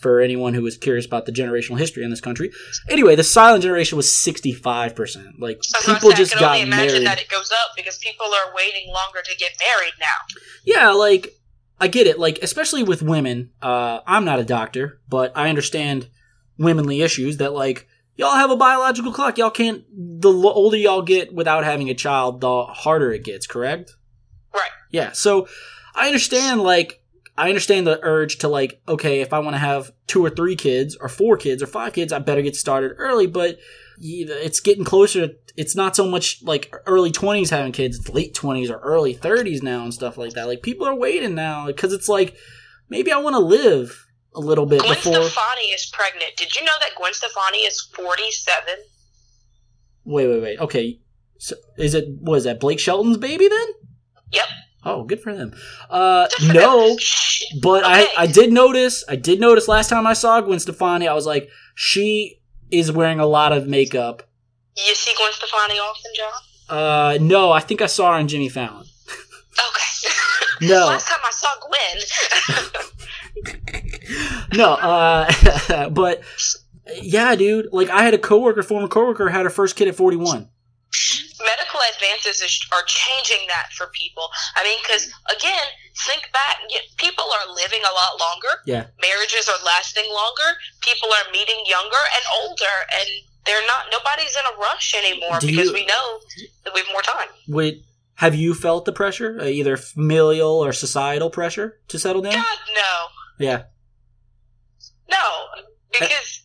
For anyone who was curious about the generational history in this country. Anyway, the silent generation was 65%. Like, people just got married. I can only imagine that it goes up because people are waiting longer to get married now. Yeah, like, I get it, like, especially with women, I'm not a doctor, but I understand womanly issues that, like, y'all have a biological clock, y'all can't, the older y'all get without having a child, the harder it gets, correct? Right. Yeah, so I understand the urge to, like, okay, if I want to have 2 or 3 kids, or 4 kids, or 5 kids, I better get started early, but it's getting closer to, it's not so much like early 20s having kids, it's late 20s or early 30s now and stuff like that. Like, people are waiting now because it's like, maybe I want to live a little bit before. Gwen Stefani is pregnant. Did you know that Gwen Stefani is 47? Wait. Okay. So was that Blake Shelton's baby then? Yep. Oh, good for them. No, but okay. I did notice last time I saw Gwen Stefani, I was like, she is wearing a lot of makeup. You see Gwen Stefani often, John? No, I think I saw her on Jimmy Fallon. Okay. No. Last time I saw Gwen. No, but yeah, dude. Like, I had a former coworker, had her first kid at 41. Medical advances are changing that for people. I mean, because, again, think back. People are living a lot longer. Yeah. Marriages are lasting longer. People are meeting younger and older, and nobody's in a rush anymore because we know that we have more time. Wait, have you felt the pressure, either familial or societal pressure, to settle down? God, no. Yeah. No, because...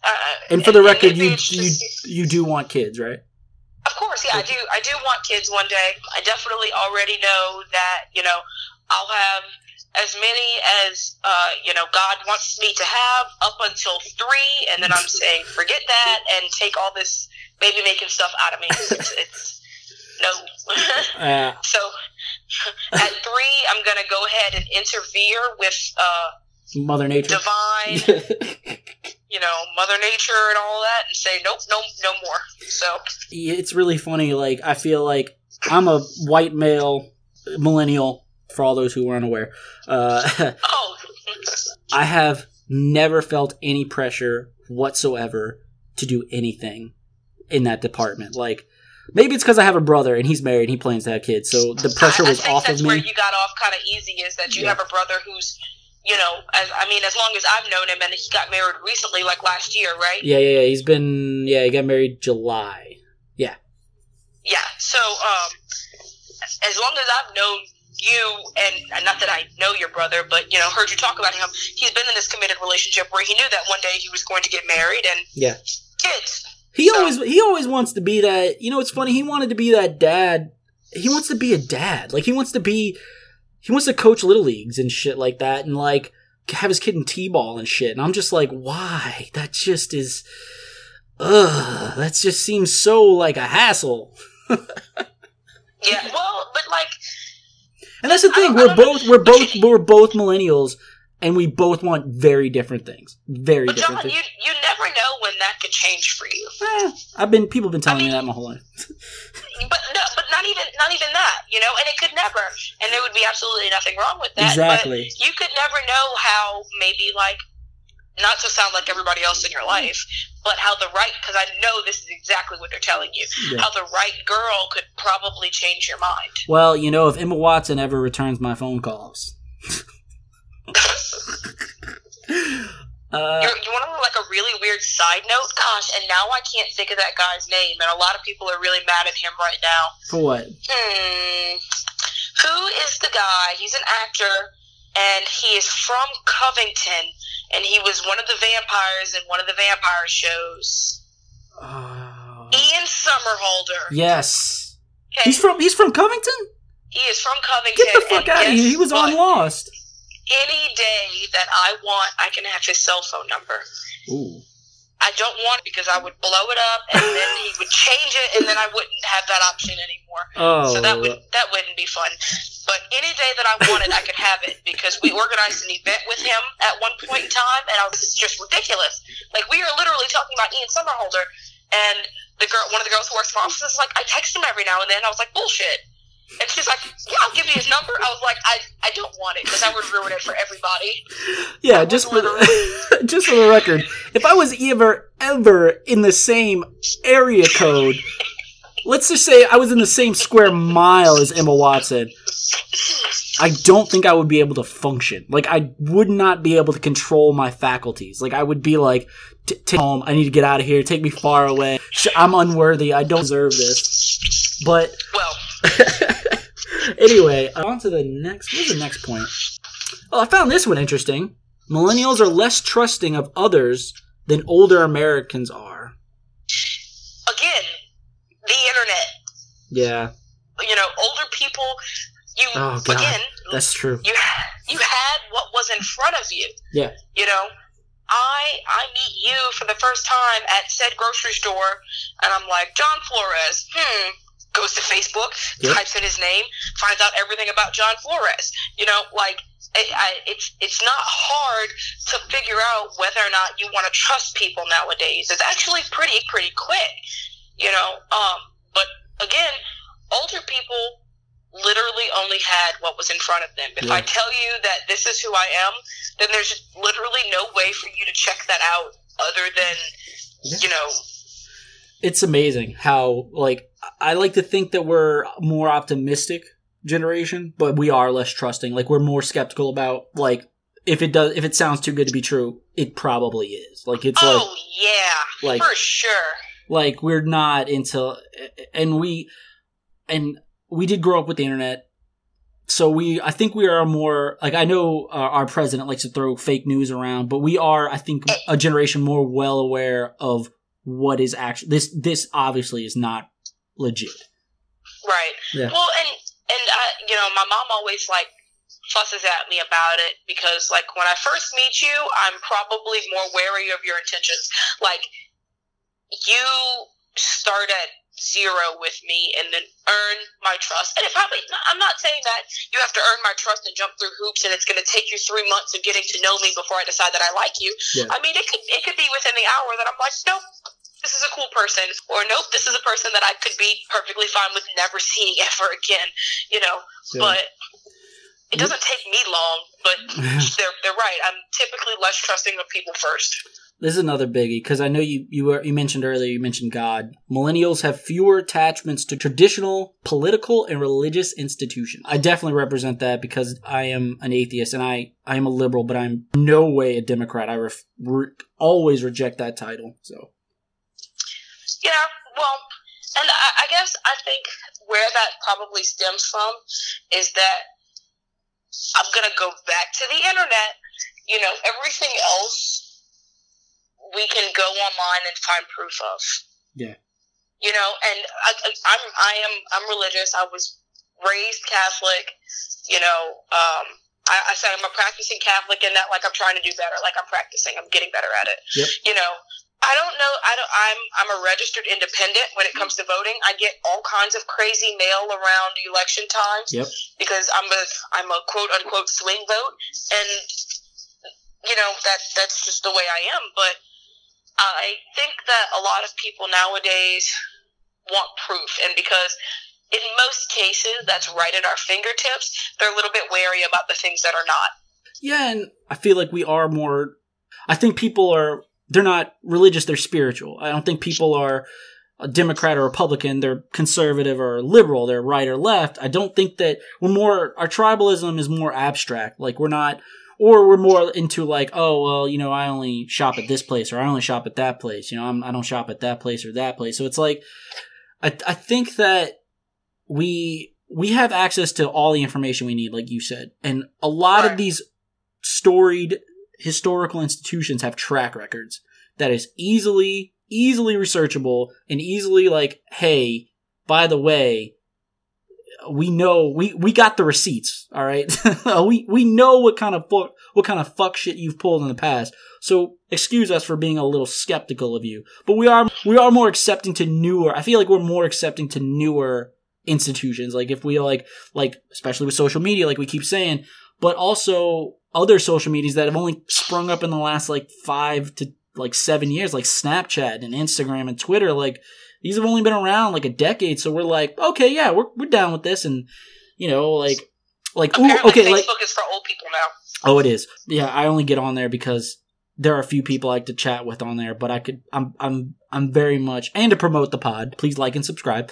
and for the record, you do want kids, right? Of course, yeah, I do want kids one day. I definitely already know that, you know, I'll have as many as, you know, God wants me to have up until 3, and then I'm saying, forget that, and take all this baby-making stuff out of me. It's no. So, at 3, I'm going to go ahead and interfere with... Mother Nature. Divine, you know, Mother Nature and all that, and say, nope, no more. So it's really funny. Like, I feel like I'm a white male millennial, for all those who are unaware. I have never felt any pressure whatsoever to do anything in that department. Like, maybe it's because I have a brother and he's married and he plans to have kids, so the pressure was off of me. I think that's where you got off kind of easy, is that you have a brother who's, you know, as long as I've known him, and he got married recently, like last year, right? Yeah. He got married July. Yeah. Yeah. So, as long as I've known you, and not that I know your brother, but, you know, heard you talk about him, he's been in this committed relationship where he knew that one day he was going to get married and kids. He always wants to be that. You know, it's funny. He wanted to be that dad. He wants to be a dad. Like, he wants to coach Little Leagues and shit like that, and, like, have his kid in T-ball and shit. And I'm just like, why? That just is... Ugh. That just seems so, like, a hassle. Yeah, well, but, like... And that's the thing. We're both millennials, and we both want very different things. But, John, you never know when that could change for you. People have been telling me that my whole life. But not even that, you know, and it could never, and there would be absolutely nothing wrong with that. Exactly. But you could never know how, maybe, like, not to sound like everybody else in your life, but how because I know this is exactly what they're telling you, how the right girl could probably change your mind. Well, you know, if Emma Watson ever returns my phone calls. You want to know, like, a really weird side note? Gosh, and now I can't think of that guy's name, and a lot of people are really mad at him right now. For what? Who is the guy? He's an actor, and he is from Covington, and he was one of the vampires in one of the vampire shows. Ian Somerhalder. Yes. Okay. He's from Covington? He is from Covington. Get the fuck out of here. He was on Lost. Any day that I want, I can have his cell phone number. Ooh. I don't want it because I would blow it up, and then he would change it, and then I wouldn't have that option anymore. Oh. So that wouldn't be fun. But any day that I wanted, I could have it, because we organized an event with him at one point in time, and I was just ridiculous. Like, we are literally talking about Ian Somerhalder, and one of the girls who works in my office is like, I text him every now and then. I was like, bullshit. And she's like, yeah, I'll give you his number. I was like, I don't want it, because I would ruin it for everybody. Yeah, just for the record, if I was ever in the same area code let's just say I was in the same square mile as Emma Watson, I don't think I would be able to function. Like, I would not be able to control my faculties. Like, I would be like, take me home, I need to get out of here, take me far away, I'm unworthy, I don't deserve this. But, well. Anyway, on to the next, what's the next point? Oh, I found this one interesting. Millennials are less trusting of others than older Americans are. Again, the internet. Yeah. You know, older people... oh, God. Again, that's true. You had what was in front of you. Yeah. You know, I meet you for the first time at said grocery store, and I'm like, John Flores, goes to Facebook, yep. Types in his name, finds out everything about John Flores. You know, like, it's not hard to figure out whether or not you want to trust people nowadays. It's actually pretty quick, you know. But, again, older people... literally only had what was in front of them. If I tell you that this is who I am, then there's literally no way for you to check that out other than, you know. It's amazing how, like, I like to think that we're more optimistic generation, but we are less trusting. Like, we're more skeptical about, like, if it sounds too good to be true, it probably is. Like, it's like, for sure. Like, we're not into, we did grow up with the internet, so I think we are more, like, I know our president likes to throw fake news around, but we are, I think, a generation more well aware of what is actually, this obviously is not legit. Right. Yeah. Well, and I, you know, my mom always, like, fusses at me about it because, like, when I first meet you, I'm probably more wary of your intentions. Like, you start at zero with me and then earn my trust. And if I'm not saying that you have to earn my trust and jump through hoops and it's going to take you 3 months of getting to know me before I decide that I like you. Yeah. I mean, it could be within the hour that I'm like, nope, this is a cool person, or nope, this is a person that I could be perfectly fine with never seeing ever again, you know. Yeah. But it doesn't take me long, but they're right. I'm typically less trusting of people first. This is another biggie, because I know you mentioned earlier, you mentioned God. Millennials have fewer attachments to traditional political and religious institutions. I definitely represent that because I am an atheist and I am a liberal, but I'm no way a Democrat. I always reject that title. So, yeah, well, and I guess I think where that probably stems from is that I'm going to go back to the internet. You know, everything else we can go online and find proof of. Yeah. You know, and I'm religious. I was raised Catholic, you know. I said I'm a practicing Catholic, and that, like, I'm trying to do better. Like, I'm practicing, I'm getting better at it. Yep. You know, I'm a registered independent when it comes to voting. I get all kinds of crazy mail around election time. Yep. Because I'm a quote unquote swing vote, and you know that's just the way I am, but I think that a lot of people nowadays want proof, and because in most cases that's right at our fingertips, they're a little bit wary about the things that are not. Yeah, and I feel like we are more – I think people are – they're not religious, they're spiritual. I don't think people are a Democrat or Republican. They're conservative or liberal. They're right or left. I don't think that we're more – our tribalism is more abstract. Like, we're not – or we're more into, like, oh, well, you know, I only shop at this place, or I only shop at that place. You know, I don't shop at that place or that place. So it's like, I think that we have access to all the information we need, like you said. And a lot of these storied historical institutions have track records that is easily researchable and easily, like, hey, by the way, we know we got the receipts, all right. we know what kind of fuck shit you've pulled in the past. So excuse us for being a little skeptical of you, but we are more accepting to newer. I feel like we're more accepting to newer institutions. Like, if we like especially with social media, like we keep saying, but also other social medias that have only sprung up in the last, like, 5 to 7 years, like Snapchat and Instagram and Twitter, like. These have only been around, like, a decade, so we're like, okay, yeah, we're down with this, and, you know, like, ooh, okay, Facebook, like, is for old people now. Oh, it is. Yeah, I only get on there because there are a few people I like to chat with on there, but I'm I'm very much, and to promote the pod, please like and subscribe.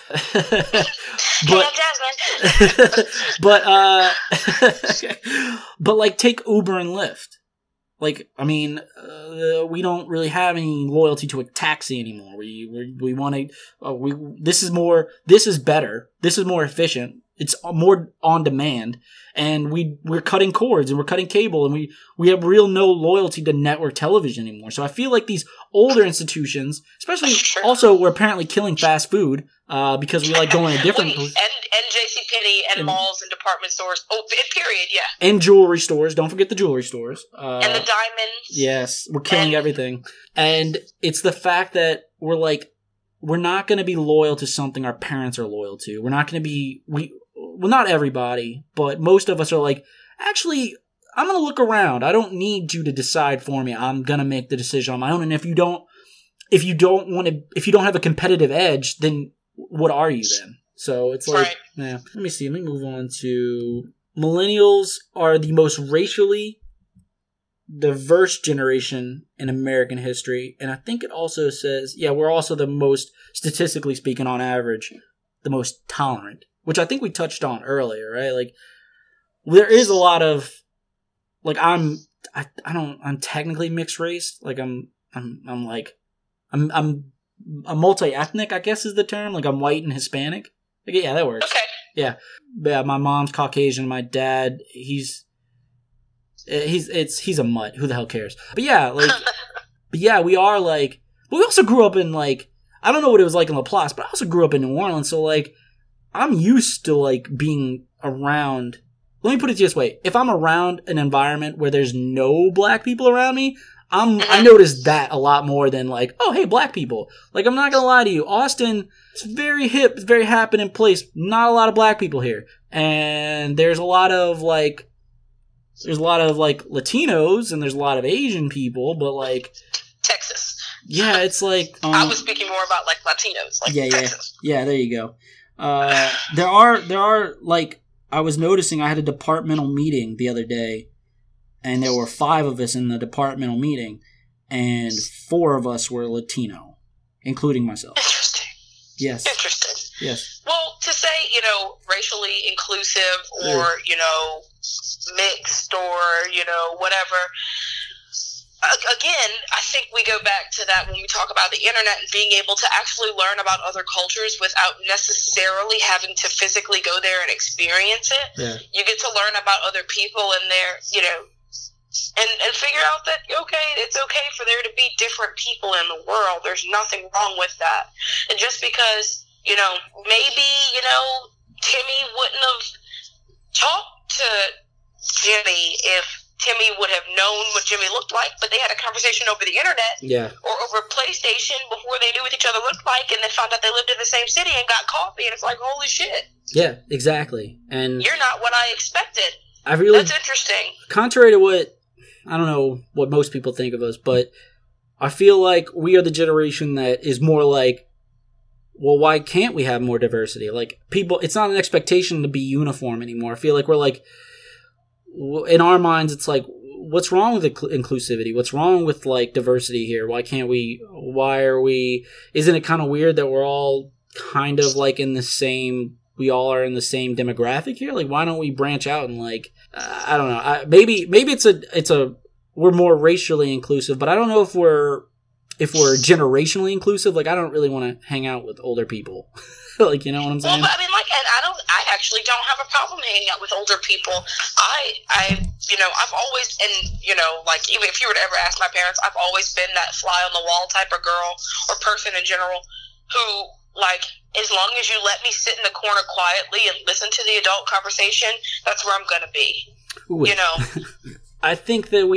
But like take Uber and Lyft. Like, I mean, we don't really have any loyalty to a taxi anymore. We want to, this is better. This is more efficient. It's more on demand. And we're cutting cords and we're cutting cable and we have real no loyalty to network television anymore. So I feel like these older institutions, especially also we're apparently killing fast food, because we like going to different places. And JCPenney and malls and department stores. Oh, period, yeah. And jewelry stores. Don't forget the jewelry stores. And the diamonds. Yes, we're killing everything. And it's the fact that we're like, we're not going to be loyal to something our parents are loyal to. We're not going to be – well, not everybody, but most of us are like, actually, I'm going to look around. I don't need you to decide for me. I'm going to make the decision on my own. And if you don't have a competitive edge, then what are you then? So it's like, right. Yeah. Let me see. Let me move on to millennials are the most racially diverse generation in American history. And I think it also says, yeah, we're also the most, statistically speaking, on average, the most tolerant. Which I think we touched on earlier, right? Like, there is a lot of, like, I'm technically mixed race. Like, I'm multi-ethnic, I guess is the term. Like, I'm white and Hispanic. Like, yeah, that works. Okay. Yeah, my mom's Caucasian. My dad, he's a mutt. Who the hell cares? But yeah, like, but yeah, we are like, but we also grew up in like, I don't know what it was like in Laplace, but I also grew up in New Orleans. So like, I'm used to, like, being around – let me put it this way. If I'm around an environment where there's no black people around me, I notice that a lot more than, like, oh, hey, black people. Like, I'm not going to lie to you. Austin, it's very hip. It's very happening place. Not a lot of black people here. And there's a lot of, like – Latinos and there's a lot of Asian people, but, like – Texas. Yeah, it's like I was speaking more about, like, Latinos. Like, yeah, Texas. Yeah, there you go. There are like, I was noticing I had a departmental meeting the other day and there were 5 of us in the departmental meeting and 4 of us were Latino, including myself. Interesting. Yes. Interesting. Yes. Well, to say, you know, racially inclusive or, you know, mixed or, you know, whatever. Again, I think we go back to that when we talk about the internet and being able to actually learn about other cultures without necessarily having to physically go there and experience it. Yeah. You get to learn about other people and their, you know, and figure out that, okay, it's okay for there to be different people in the world. There's nothing wrong with that. And just because, you know, maybe, you know, Timmy wouldn't have talked to Jimmy if Timmy would have known what Jimmy looked like, but they had a conversation over the internet or over PlayStation before they knew what each other looked like, and then found out they lived in the same city and got coffee, and it's like, holy shit. Yeah, exactly. And you're not what I expected. That's interesting. Contrary to what, I don't know what most people think of us, but I feel like we are the generation that is more like, well, why can't we have more diversity? Like, people, it's not an expectation to be uniform anymore. I feel like we're like, in our minds, it's like, what's wrong with inclusivity? What's wrong with, like, diversity here? Isn't it kind of weird that we're all kind of, like, we all are in the same demographic here? Like, why don't we branch out and, like, I don't know. Maybe we're more racially inclusive, but I don't know if we're generationally inclusive. Like, I don't really want to hang out with older people. Like, you know what I'm saying? Well, but, I mean, like, and I actually don't have a problem hanging out with older people. You know, I've always, and, you know, like, even if you were to ever ask my parents, I've always been that fly on the wall type of girl or person in general who, like, as long as you let me sit in the corner quietly and listen to the adult conversation, that's where I'm going to be. Ooh. You know? I think that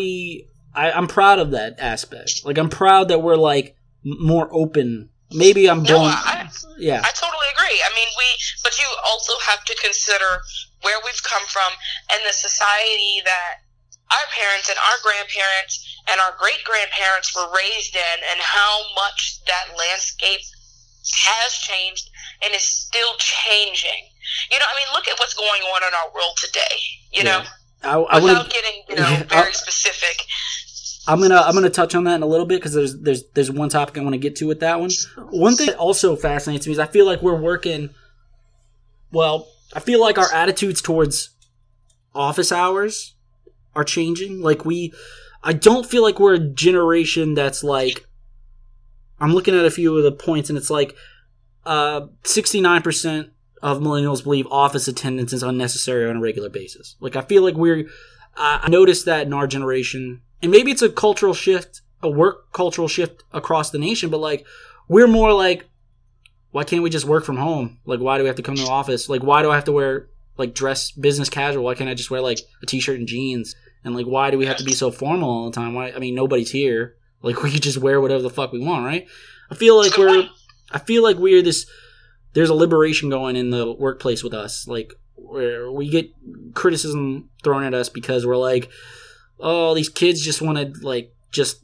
I'm proud of that aspect. Like, I'm proud that we're, like, more open. Maybe I'm blown. Yeah, I totally agree. I mean, but you also have to consider where we've come from and the society that our parents and our grandparents and our great grandparents were raised in, and how much that landscape has changed and is still changing. You know, I mean, look at what's going on in our world today. You know, without getting, you know, very specific. I'm gonna touch on that in a little bit because there's one topic I want to get to with that one. One thing that also fascinates me is I feel like we're working. Well, I feel like our attitudes towards office hours are changing. Like I don't feel like we're a generation that's like. I'm looking at a few of the points, and it's like 69% of millennials believe office attendance is unnecessary on a regular basis. Like I feel like I noticed that in our generation. And maybe it's a cultural shift, a work cultural shift across the nation, but like we're more like, why can't we just work from home? Like, why do we have to come to the office? Like, why do I have to wear like dress business casual? Why can't I just wear like a t-shirt and jeans? And like, why do we have to be so formal all the time? Why? I mean, nobody's here. Like, we could just wear whatever the fuck we want, right? I feel like we're this. There's a liberation going in the workplace with us, like where we get criticism thrown at us because we're like. Oh, these kids just want to, like, just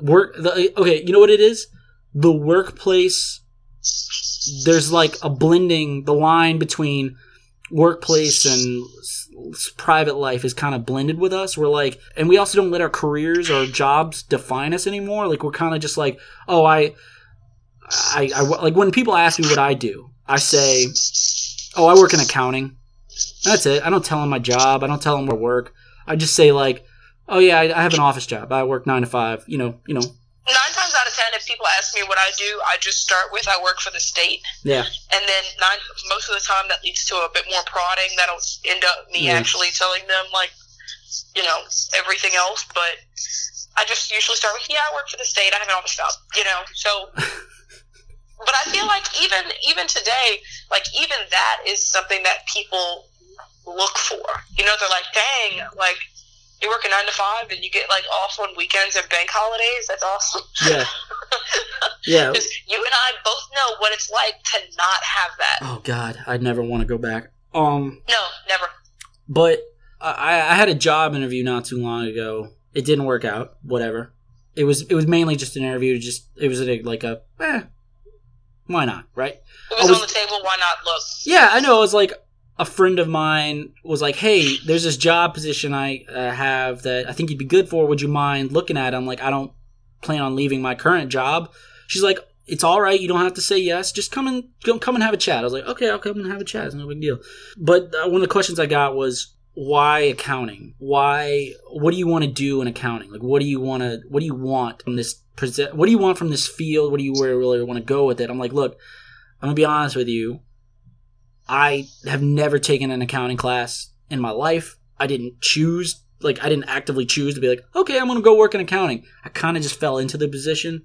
work. Okay, you know what it is? The workplace, there's, like, a blending. The line between workplace and private life is kind of blended with us. We're like, and we also don't let our careers or jobs define us anymore. Like, we're kind of just like, oh, I, like, when people ask me what I do, I say, oh, I work in accounting. That's it. I don't tell them my job. I don't tell them where I work. I just say, like, oh yeah, I have an office job. I work 9 to 5. You know. 9 times out of 10, if people ask me what I do, I just start with I work for the state. Yeah. And then most of the time that leads to a bit more prodding. That'll end up me actually telling them like, you know, everything else. But I just usually start with I work for the state. I have an office job. You know. So, but I feel like even today, like even that is something that people look for. You know, they're like, dang, like. You work a 9 to 5, and you get like off on weekends and bank holidays. That's awesome. Yeah, yeah. You and I both know what it's like to not have that. Oh God, I'd never want to go back. No, never. But I had a job interview not too long ago. It didn't work out. Whatever. It was mainly just an interview. Just it was like a why not? Right. It was on the table. Why not look? Yeah, I know. It was like. A friend of mine was like, hey, there's this job position I have that I think you'd be good for. Would you mind looking at it? I'm like, I don't plan on leaving my current job. She's like, it's all right. You don't have to say yes. Just come and have a chat. I was like, okay, I'll come and have a chat. It's no big deal. But one of the questions I got was, why accounting? Why? What do you want to do in accounting? Like, what do you want from this? What do you want from this field? What do you really want to go with it? I'm like, look, I'm going to be honest with you. I have never taken an accounting class in my life. I didn't choose, like, I didn't actively choose to be like, okay, I'm going to go work in accounting. I kind of just fell into the position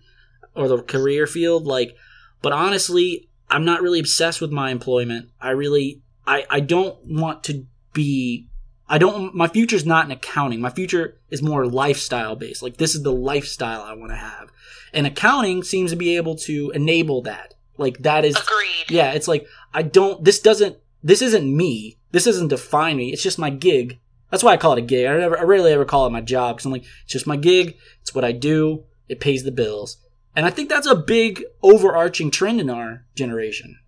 or the career field. Like, but honestly, I'm not really obsessed with my employment. I don't want to be, my future's not in accounting. My future is more lifestyle based. Like, this is the lifestyle I want to have. And accounting seems to be able to enable that. Like, that is, agreed. Yeah, it's like, this isn't me. This doesn't define me. It's just my gig. That's why I call it a gig. I rarely ever call it my job because I'm like, it's just my gig. It's what I do. It pays the bills. And I think that's a big overarching trend in our generation.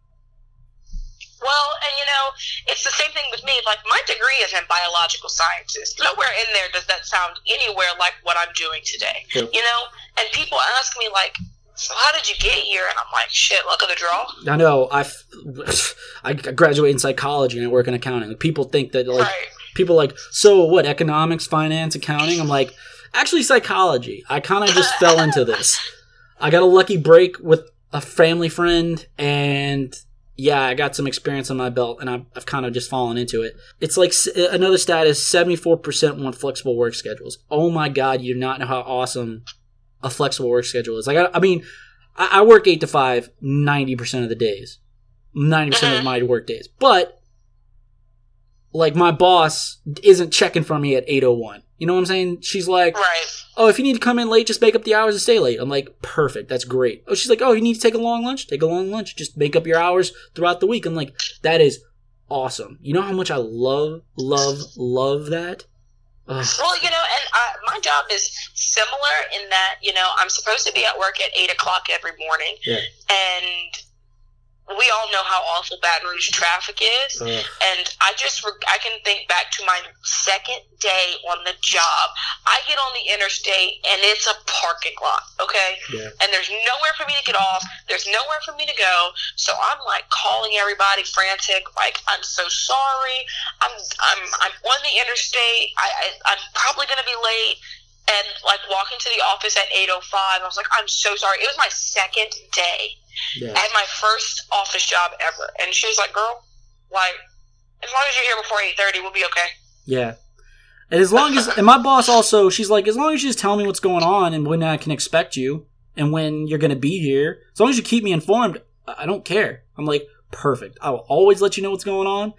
Well, and you know, it's the same thing with me. Like, my degree is in biological sciences. Nowhere in there does that sound anywhere like what I'm doing today. Sure. You know, and people ask me like, so how did you get here? And I'm like, shit, luck of the draw. I know. I graduated in psychology and I work in accounting. Like, people think that, like, right. People like, so what, economics, finance, accounting? I'm like, actually psychology. I kind of just fell into this. I got a lucky break with a family friend and, yeah, I got some experience on my belt and I've kind of just fallen into it. It's like another stat is 74% want flexible work schedules. Oh, my God, you do not know how awesome a flexible work schedule is. Like, I mean, I work 8 to 5, 90% of the days, 90% of my work days. But like, my boss isn't checking for me at 8:01. You know what I'm saying? She's like, right. Oh, if you need to come in late, just make up the hours and stay late. I'm like, perfect. That's great. Oh, she's like, oh, you need to take a long lunch. Take a long lunch. Just make up your hours throughout the week. I'm like, that is awesome. You know how much I love that. Ugh. Well, you know, and my job is similar in that, you know, I'm supposed to be at work at 8 o'clock every morning, yeah. And we all know how awful Baton Rouge traffic is. And I can think back to my second day on the job. I get on the interstate and it's a parking lot, okay? Yeah. And there's nowhere for me to get off. There's nowhere for me to go. So I'm like calling everybody frantic, like, I'm so sorry. I'm on the interstate. I'm probably going to be late. And like walking to the office at 8:05, I was like, I'm so sorry. It was my second day. Yeah. At my first office job ever. And she was like, girl, like, as long as you're here before 8:30, we'll be okay. Yeah. And as long as, and my boss also, she's like, as long as you just tell me what's going on and when I can expect you and when you're going to be here, as long as you keep me informed, I don't care. I'm like, perfect. I will always let you know what's going on,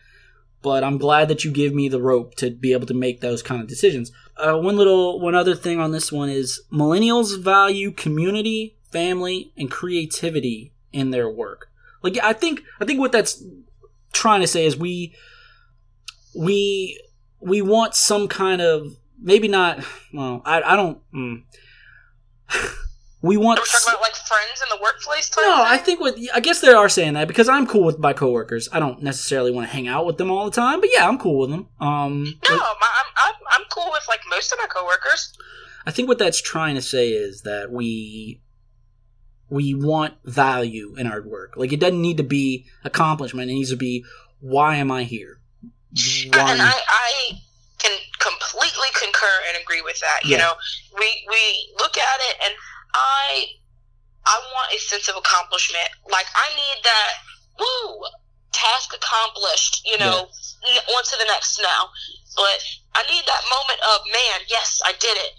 but I'm glad that you give me the rope to be able to make those kind of decisions. One other thing on this one is millennials value community, family, and creativity in their work. Like, I think what that's trying to say is we want some kind of, maybe not, well, I don't, we want. Are we talking about like friends in the workplace type? No, I guess they are saying that because I'm cool with my coworkers. I don't necessarily want to hang out with them all the time, but yeah, I'm cool with them. I'm cool with like most of my coworkers. I think what that's trying to say is that we want value in our work. Like, it doesn't need to be accomplishment. It needs to be, why am I here? And I can completely concur and agree with that. Yeah. You know, we look at it, and I want a sense of accomplishment. Like, I need that, woo, task accomplished, you know, yeah. On to the next now. But I need that moment of, man, yes, I did it.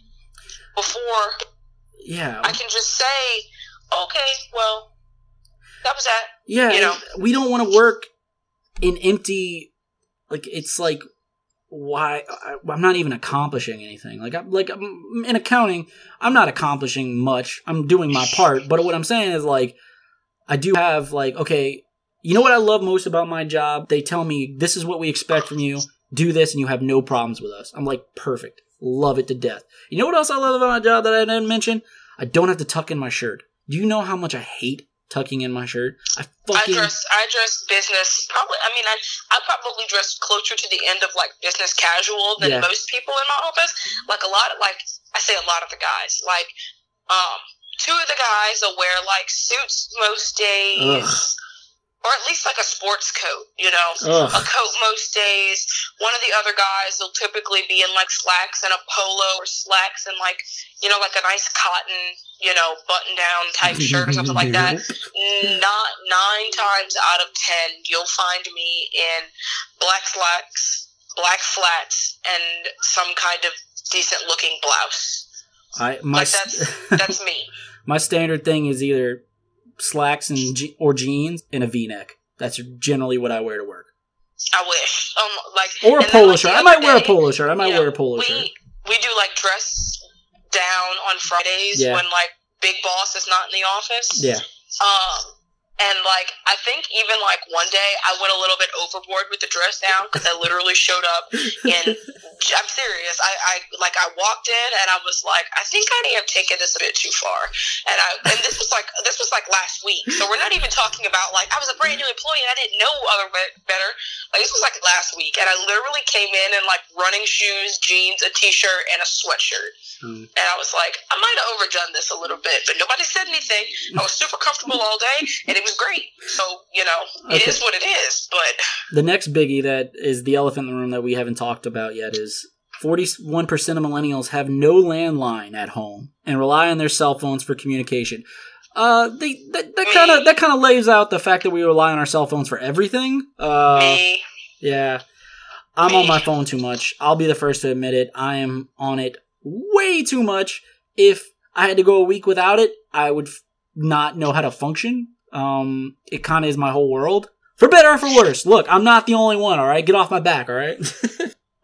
Before yeah. I can just say, okay, well, that was that. Yeah, you know? We don't want to work in empty, like, it's like, why, I'm not even accomplishing anything. Like, I'm in accounting, I'm not accomplishing much. I'm doing my part. But what I'm saying is, like, I do have, like, okay, you know what I love most about my job? They tell me, this is what we expect from you. Do this, and you have no problems with us. I'm like, perfect. Love it to death. You know what else I love about my job that I didn't mention? I don't have to tuck in my shirt. Do you know how much I hate tucking in my shirt? I dress business. Probably. I mean, I probably dress closer to the end of like business casual than most people in my office. Like a lot of the guys. Like, two of the guys will wear like suits most days. Ugh. Or at least like a sports coat, you know, a coat most days. One of the other guys will typically be in like slacks and a polo or slacks and like, you know, like a nice cotton, you know, button down type shirt or something like that. Not 9 times out of 10, you'll find me in black slacks, black flats, and some kind of decent looking blouse. That's me. My standard thing is either slacks and or jeans and a V-neck. That's generally what I wear to work. I wish. Or a polo shirt. I might wear a polo shirt. We do like dress down on Fridays when like Big Boss is not in the office. Yeah. And like I think even like one day I went a little bit overboard with the dress down because I literally showed up and I'm serious. I walked in and I was like, I think I may have taken this a bit too far. And this was like last week. So we're not even talking about like I was a brand new employee and I didn't know better. Like, this was like last week, and I literally came in like running shoes, jeans, a t-shirt, and a sweatshirt. Mm. And I was like, I might have overdone this a little bit, but nobody said anything. I was super comfortable all day, and it was great. So, you know, it is what it is. But the next biggie that is the elephant in the room that we haven't talked about yet is 41% of millennials have no landline at home and rely on their cell phones for communication. That kind of lays out the fact that we rely on our cell phones for everything. Yeah, I'm on my phone too much. I'll be the first to admit it. I am on it way too much. If I had to go a week without it, I would not know how to function. It kind of is my whole world, for better or for worse. Look, I'm not the only one. All right, get off my back. All right.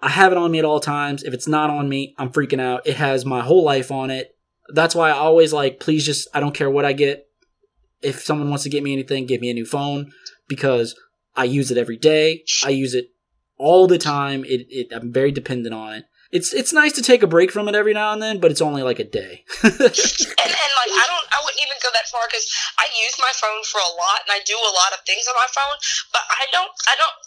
I have it on me at all times. If it's not on me, I'm freaking out. It has my whole life on it. That's why I always like, please just, I don't care what I get. If someone wants to get me anything, get me a new phone, because I use it every day. I use it all the time. I'm very dependent on it. It's nice to take a break from it every now and then, but it's only like a day. I wouldn't even go that far because I use my phone for a lot and I do a lot of things on my phone, but I don't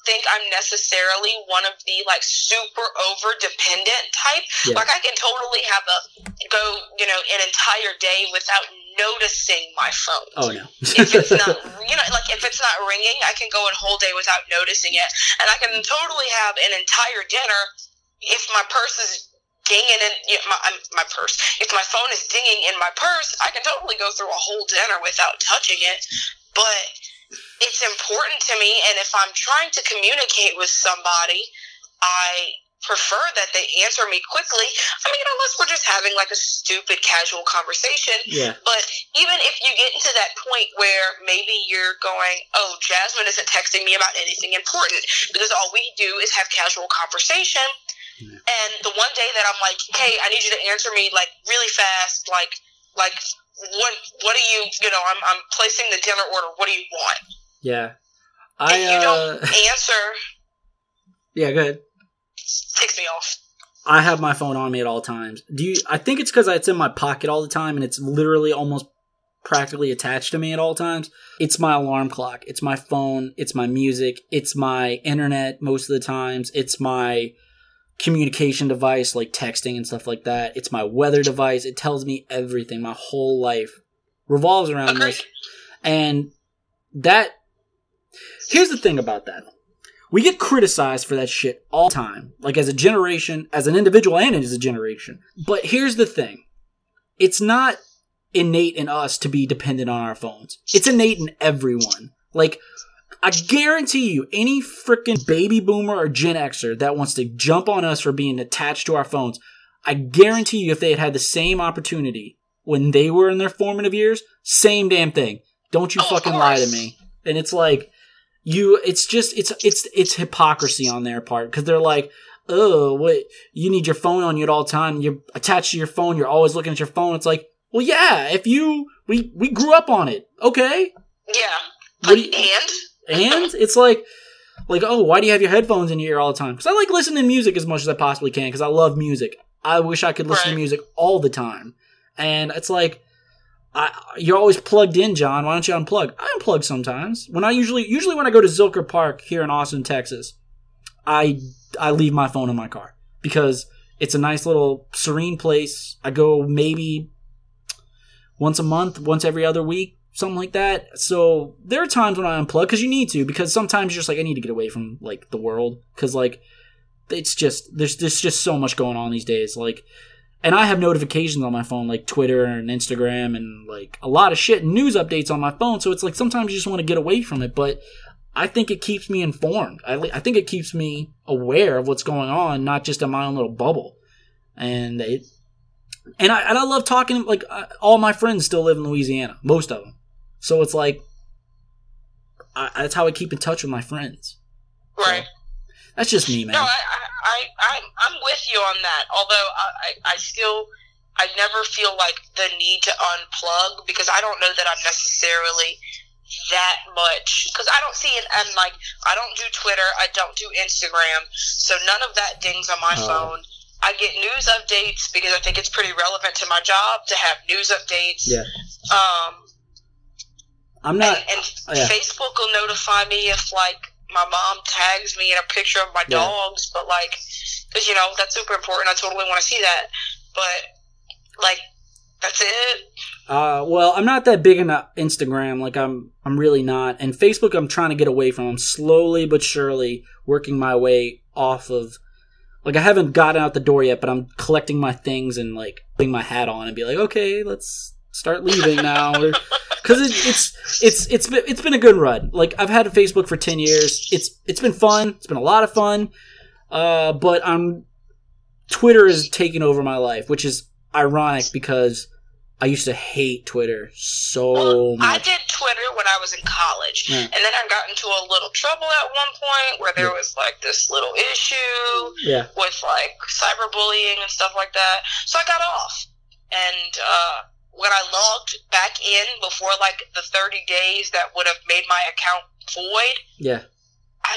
think I'm necessarily one of the like super over dependent type. Yeah. Like I can totally have an entire day without noticing my phone. Oh no. If it's not, if it's not ringing, I can go a whole day without noticing it, and I can totally have an entire dinner if my purse is dinging in my purse. If my phone is dinging in my purse, I can totally go through a whole dinner without touching it. But it's important to me, and if I'm trying to communicate with somebody, I prefer that they answer me quickly. I mean, unless we're just having like a stupid casual conversation. Yeah. But even if you get into that point where maybe you're going, oh, Jasmine isn't texting me about anything important because all we do is have casual conversation. Yeah. And the one day that I'm like, hey, I need you to answer me like really fast, like what do you I'm placing the dinner order, what do you want? Yeah. And you don't answer. Yeah, go ahead. Ticks me off. I have my phone on me at all times. I think it's because it's in my pocket all the time and it's literally almost practically attached to me at all times. It's my alarm clock. It's my phone. It's my music. It's my internet most of the times. It's my communication device like texting and stuff like that. It's my weather device. It tells me everything. My whole life revolves around this. And that... Here's the thing about that. We get criticized for that shit all the time, like as a generation, as an individual and as a generation. But here's the thing. It's not innate in us to be dependent on our phones. It's innate in everyone. Like, I guarantee you, any freaking baby boomer or Gen Xer that wants to jump on us for being attached to our phones, I guarantee you if they had the same opportunity when they were in their formative years, same damn thing. Don't you fucking lie to me. And it's like... It's hypocrisy on their part because they're like, you need your phone on you at all time. You're attached to your phone. You're always looking at your phone. It's like, well, yeah, we grew up on it. Okay. Yeah. And it's like, oh, why do you have your headphones in your ear all the time? Because I like listening to music as much as I possibly can because I love music. I wish I could listen to music all the time. And it's like, you're always plugged in, John. Why don't you unplug? I unplug sometimes. When I usually when I go to Zilker Park here in Austin, Texas, I leave my phone in my car because it's a nice little serene place. I go maybe once a month, once every other week, something like that. So there are times when I unplug because you need to, because sometimes you're just like, I need to get away from like the world because like it's just there's just so much going on these days. Like. And I have notifications on my phone, like Twitter and Instagram and, like, a lot of shit and news updates on my phone. So it's like sometimes you just want to get away from it. But I think it keeps me informed. I think it keeps me aware of what's going on, not just in my own little bubble. And I love talking. Like, all my friends still live in Louisiana, most of them. So it's like that's how I keep in touch with my friends. Right. So, that's just me, man. No, I'm with you on that, although I never feel like the need to unplug because I don't know that I'm necessarily that much, because I don't see it, and like, I don't do Twitter, I don't do Instagram, so none of that dings on my phone. I get news updates because I think it's pretty relevant to my job to have news updates. Yeah. I'm not. And Facebook will notify me if, like, my mom tags me in a picture of my dogs, but like, because that's super important. I totally want to see that, but like, that's it. Well, I'm not that big into Instagram. Like, I'm really not, and Facebook, I'm trying to get away from. I'm slowly but surely working my way off of. Like, I haven't gotten out the door yet, but I'm collecting my things and like putting my hat on and be like, okay, let's start leaving now. Because it's been a good run. Like, I've had Facebook for 10 years. It's been fun. It's been a lot of fun. But Twitter is taking over my life, which is ironic because I used to hate Twitter so much. I did Twitter when I was in college. Yeah. And then I got into a little trouble at one point where there was like this little issue with like cyberbullying and stuff like that. So I got off. And, when I logged back in before, like, the 30 days that would have made my account void, I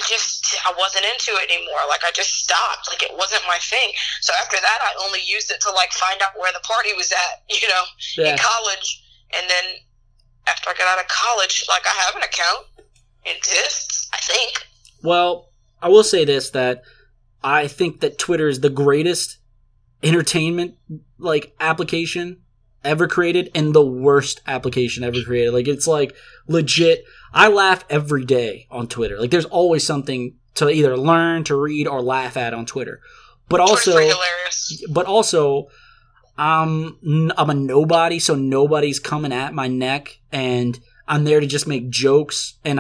I wasn't into it anymore. Like, I just stopped. Like, it wasn't my thing. So after that, I only used it to, like, find out where the party was at, you know, in college. And then after I got out of college, like, I have an account. It exists, I think. Well, I will say this, that I think that Twitter is the greatest entertainment, like, application ever created and the worst application ever created. Like, it's, like, legit. I laugh every day on Twitter. Like, there's always something to either learn, to read, or laugh at on Twitter. But also, Twitter's pretty hilarious. But also, I'm a nobody, so nobody's coming at my neck, and I'm there to just make jokes, and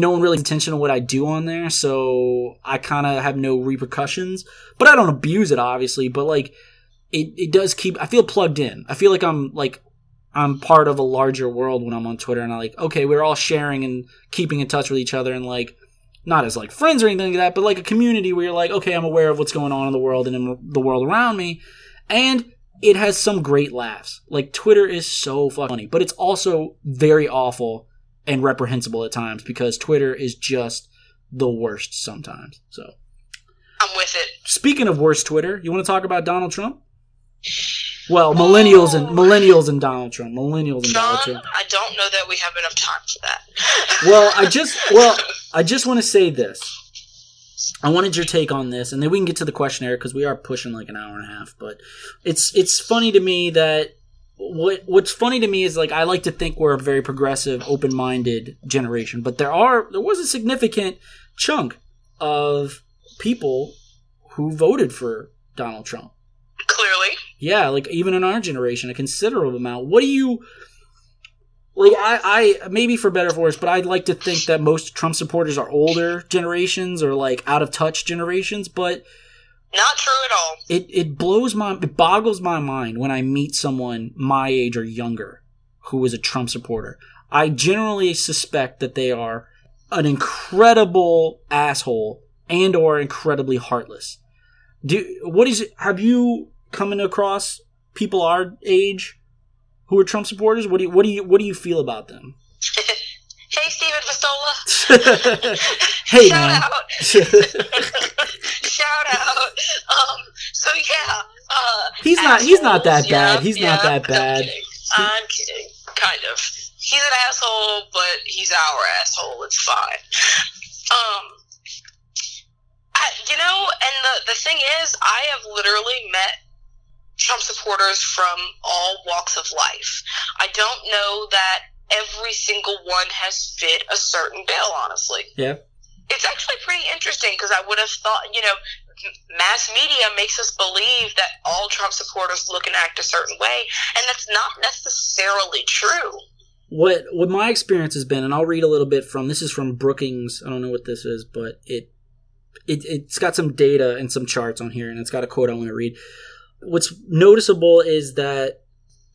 no one really pays attention to what I do on there, so I kind of have no repercussions. But I don't abuse it, obviously. But like, it does keep. I feel plugged in. I feel like I'm part of a larger world when I'm on Twitter, and I'm like, okay, we're all sharing and keeping in touch with each other, and like, not as like friends or anything like that, but like a community where you're like, okay, I'm aware of what's going on in the world and in the world around me, and it has some great laughs. Like, Twitter is so fucking funny, but it's also very awful and reprehensible at times because Twitter is just the worst sometimes. So I'm with it. Speaking of worst Twitter, you want to talk about Donald Trump? Well, millennials and Donald Trump. Millennials and Donald Trump. I don't know that we have enough time for that. Well, I just want to say this. I wanted your take on this, and then we can get to the questionnaire because we are pushing like an hour and a half. But it's funny to me that what's funny to me is, like, I like to think we're a very progressive, open-minded generation, but there was a significant chunk of people who voted for Donald Trump. Clearly. Yeah, like, even in our generation, a considerable amount. What do you – like, I – maybe for better or for worse, but I'd like to think that most Trump supporters are older generations or, like, out-of-touch generations, but – not true at all. It boggles my mind when I meet someone my age or younger who is a Trump supporter. I generally suspect that they are an incredible asshole and or incredibly heartless. Have you coming across people our age who are Trump supporters? What do you feel about them? Hey, Steven Fasola. Hey, shout man. Out. Shout out. So yeah. He's not that bad. He's not that bad. I'm kidding. Kind of. He's an asshole, but he's our asshole. It's fine. You know, and the thing is, I have literally met Trump supporters from all walks of life. I don't know that every single one has fit a certain bill, honestly. Yeah. It's actually pretty interesting because I would have thought, you know, mass media makes us believe that all Trump supporters look and act a certain way, and that's not necessarily true. What my experience has been, and I'll read a little bit from, this is from Brookings, I don't know what this is, but it's got some data and some charts on here, and it's got a quote I want to read. What's noticeable is that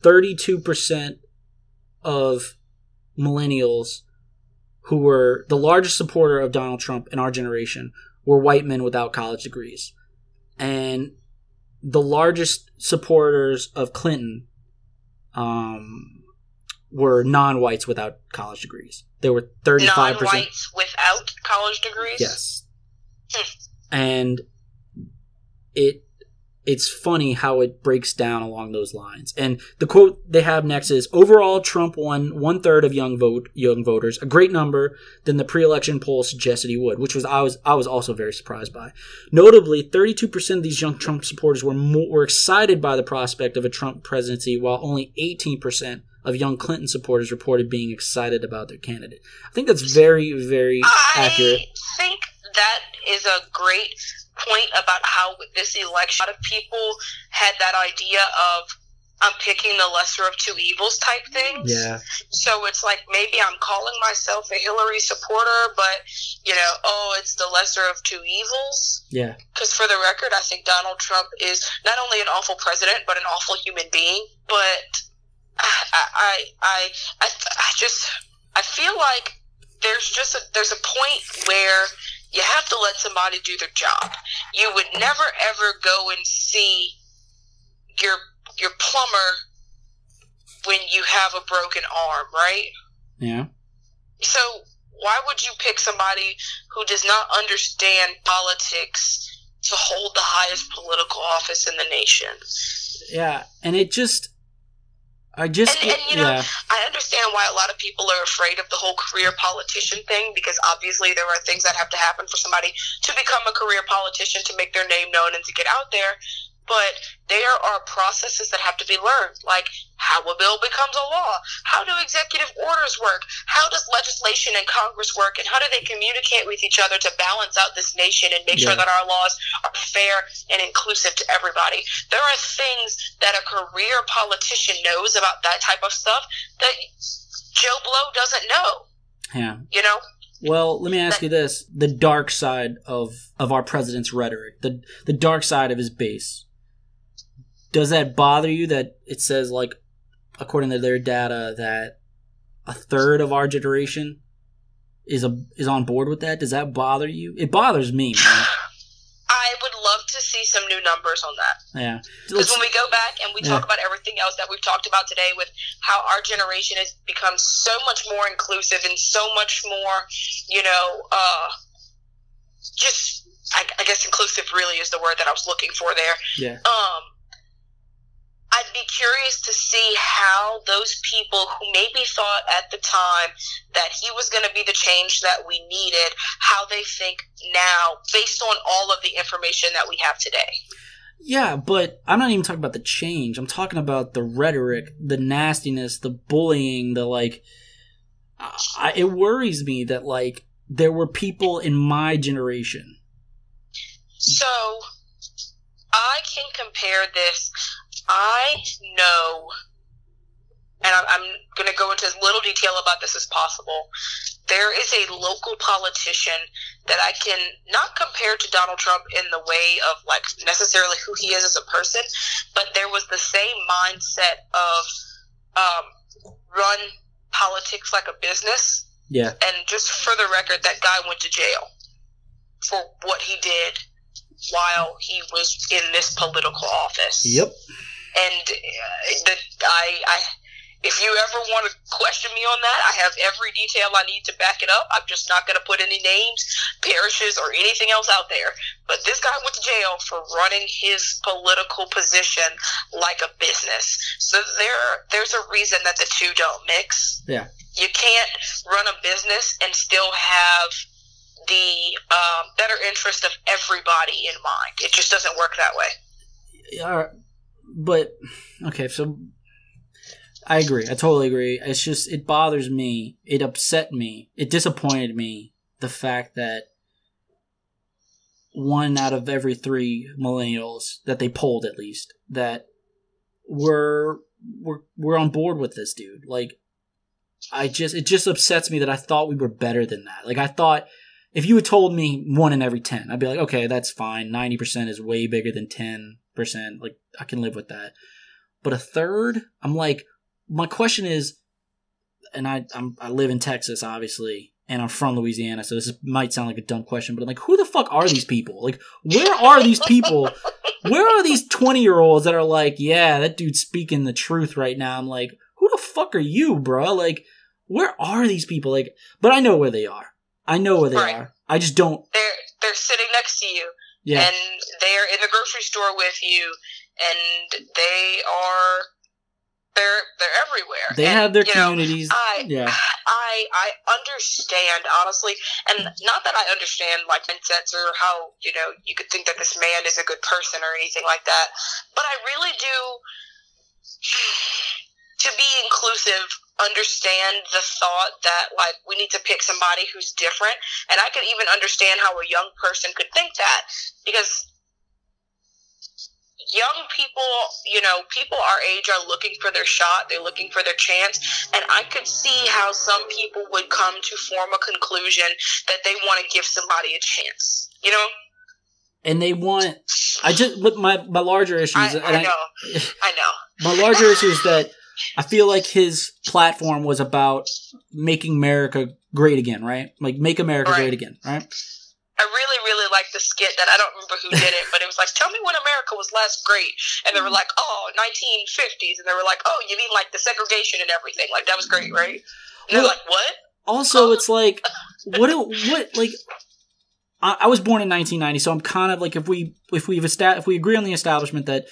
32% of millennials who were the largest supporter of Donald Trump in our generation were white men without college degrees. And the largest supporters of Clinton were non-whites without college degrees. They were 35%. Non-whites without college degrees? Yes. And it's funny how it breaks down along those lines. And the quote they have next is, overall, Trump won 1/3 of young voters, a great number than the pre-election poll suggested he would, which was I was also very surprised by. Notably, 32% of these young Trump supporters were excited by the prospect of a Trump presidency, while only 18% of young Clinton supporters reported being excited about their candidate. I think that's very, very accurate. I think that is a great point about how this election, a lot of people had that idea of I'm picking the lesser of two evils type things. Yeah. So it's like, maybe I'm calling myself a Hillary supporter, but, you know, oh, it's the lesser of two evils. Yeah. Because for the record, I think Donald Trump is not only an awful president, but an awful human being. But I feel like there's a point where you have to let somebody do their job. You would never, ever go and see your plumber when you have a broken arm, right? Yeah. So Why would you pick somebody who does not understand politics to hold the highest political office in the nation? Yeah, and it just... I understand why a lot of people are afraid of the whole career politician thing, because obviously there are things that have to happen for somebody to become a career politician, to make their name known and to get out there. But there are processes that have to be learned, like how a bill becomes a law, how do executive orders work, how does legislation and Congress work, and how do they communicate with each other to balance out this nation and make sure that our laws are fair and inclusive to everybody. There are things that a career politician knows about that type of stuff that Joe Blow doesn't know. Yeah. You know? Well, let me ask you this. The dark side of our president's rhetoric, the dark side of his base. Does that bother you that it says, like, according to their data, that a third of our generation is on board with that? Does that bother you? It bothers me, man. I would love to see some new numbers on that. Yeah. Because when we go back and we talk about everything else that we've talked about today, with how our generation has become so much more inclusive and so much more, you know, just, I guess inclusive really is the word that I was looking for there. Yeah. I'd be curious to see how those people who maybe thought at the time that he was going to be the change that we needed, how they think now based on all of the information that we have today. Yeah, but I'm not even talking about the change. I'm talking about the rhetoric, the nastiness, the bullying, the like... it worries me that like there were people in my generation. So I can compare this... I know, and I'm going to go into as little detail about this as possible, there is a local politician that I can not compare to Donald Trump in the way of, like, necessarily who he is as a person, but there was the same mindset of run politics like a business. Yeah. And just for the record, that guy went to jail for what he did while he was in this political office. Yep. And I, if you ever want to question me on that, I have every detail I need to back it up. I'm just not going to put any names, parishes, or anything else out there. But this guy went to jail for running his political position like a business. So there's a reason that the two don't mix. Yeah. You can't run a business and still have the better interest of everybody in mind. It just doesn't work that way. Yeah. But, okay, so I agree. I totally agree. It's just, it bothers me. It upset me. It disappointed me, the fact that 1 out of every 3 millennials, that they polled at least, that we're on board with this dude. Like, it just upsets me that I thought we were better than that. Like, I thought, if you had told me 1 in every 10, I'd be like, okay, that's fine. 90% is way bigger than 10%. Like, I can live with that. But a third, I'm like, my question is, and I live in Texas, obviously, and I'm from Louisiana, so this might sound like a dumb question, but I'm like, who the fuck are these people? Like, where are these people? Where are these 20-year-olds that are like, yeah, that dude's speaking the truth right now? I'm like, who the fuck are you, bro? Like, where are these people? Like, but I know where they are. I know where they right. are. I just don't. They're sitting next to you. Yeah. And they're in the grocery store with you, and they're everywhere. They have their communities. Know, I understand, honestly, and not that I understand, like, mindsets or how, you know, you could think that this man is a good person or anything like that, but I really do, to be inclusive, understand the thought that, like, we need to pick somebody who's different. And I could even understand how a young person could think that, because young people, you know, people our age are looking for their shot, they're looking for their chance, and I could see how some people would come to form a conclusion that they want to give somebody a chance, you know? And they want, I just, with my larger issues, my larger issue is that I feel like his platform was about making America great again, right? Like, make America right. great again, right? I really, really like the skit that I don't remember who did it, but it was like, tell me when America was last great. And they were like, oh, 1950s. And they were like, oh, you mean like the segregation and everything. Like, that was great, right? And they're like, what? Also, it's like, what, like, I was born in 1990, so I'm kind of like, if we agree on the establishment that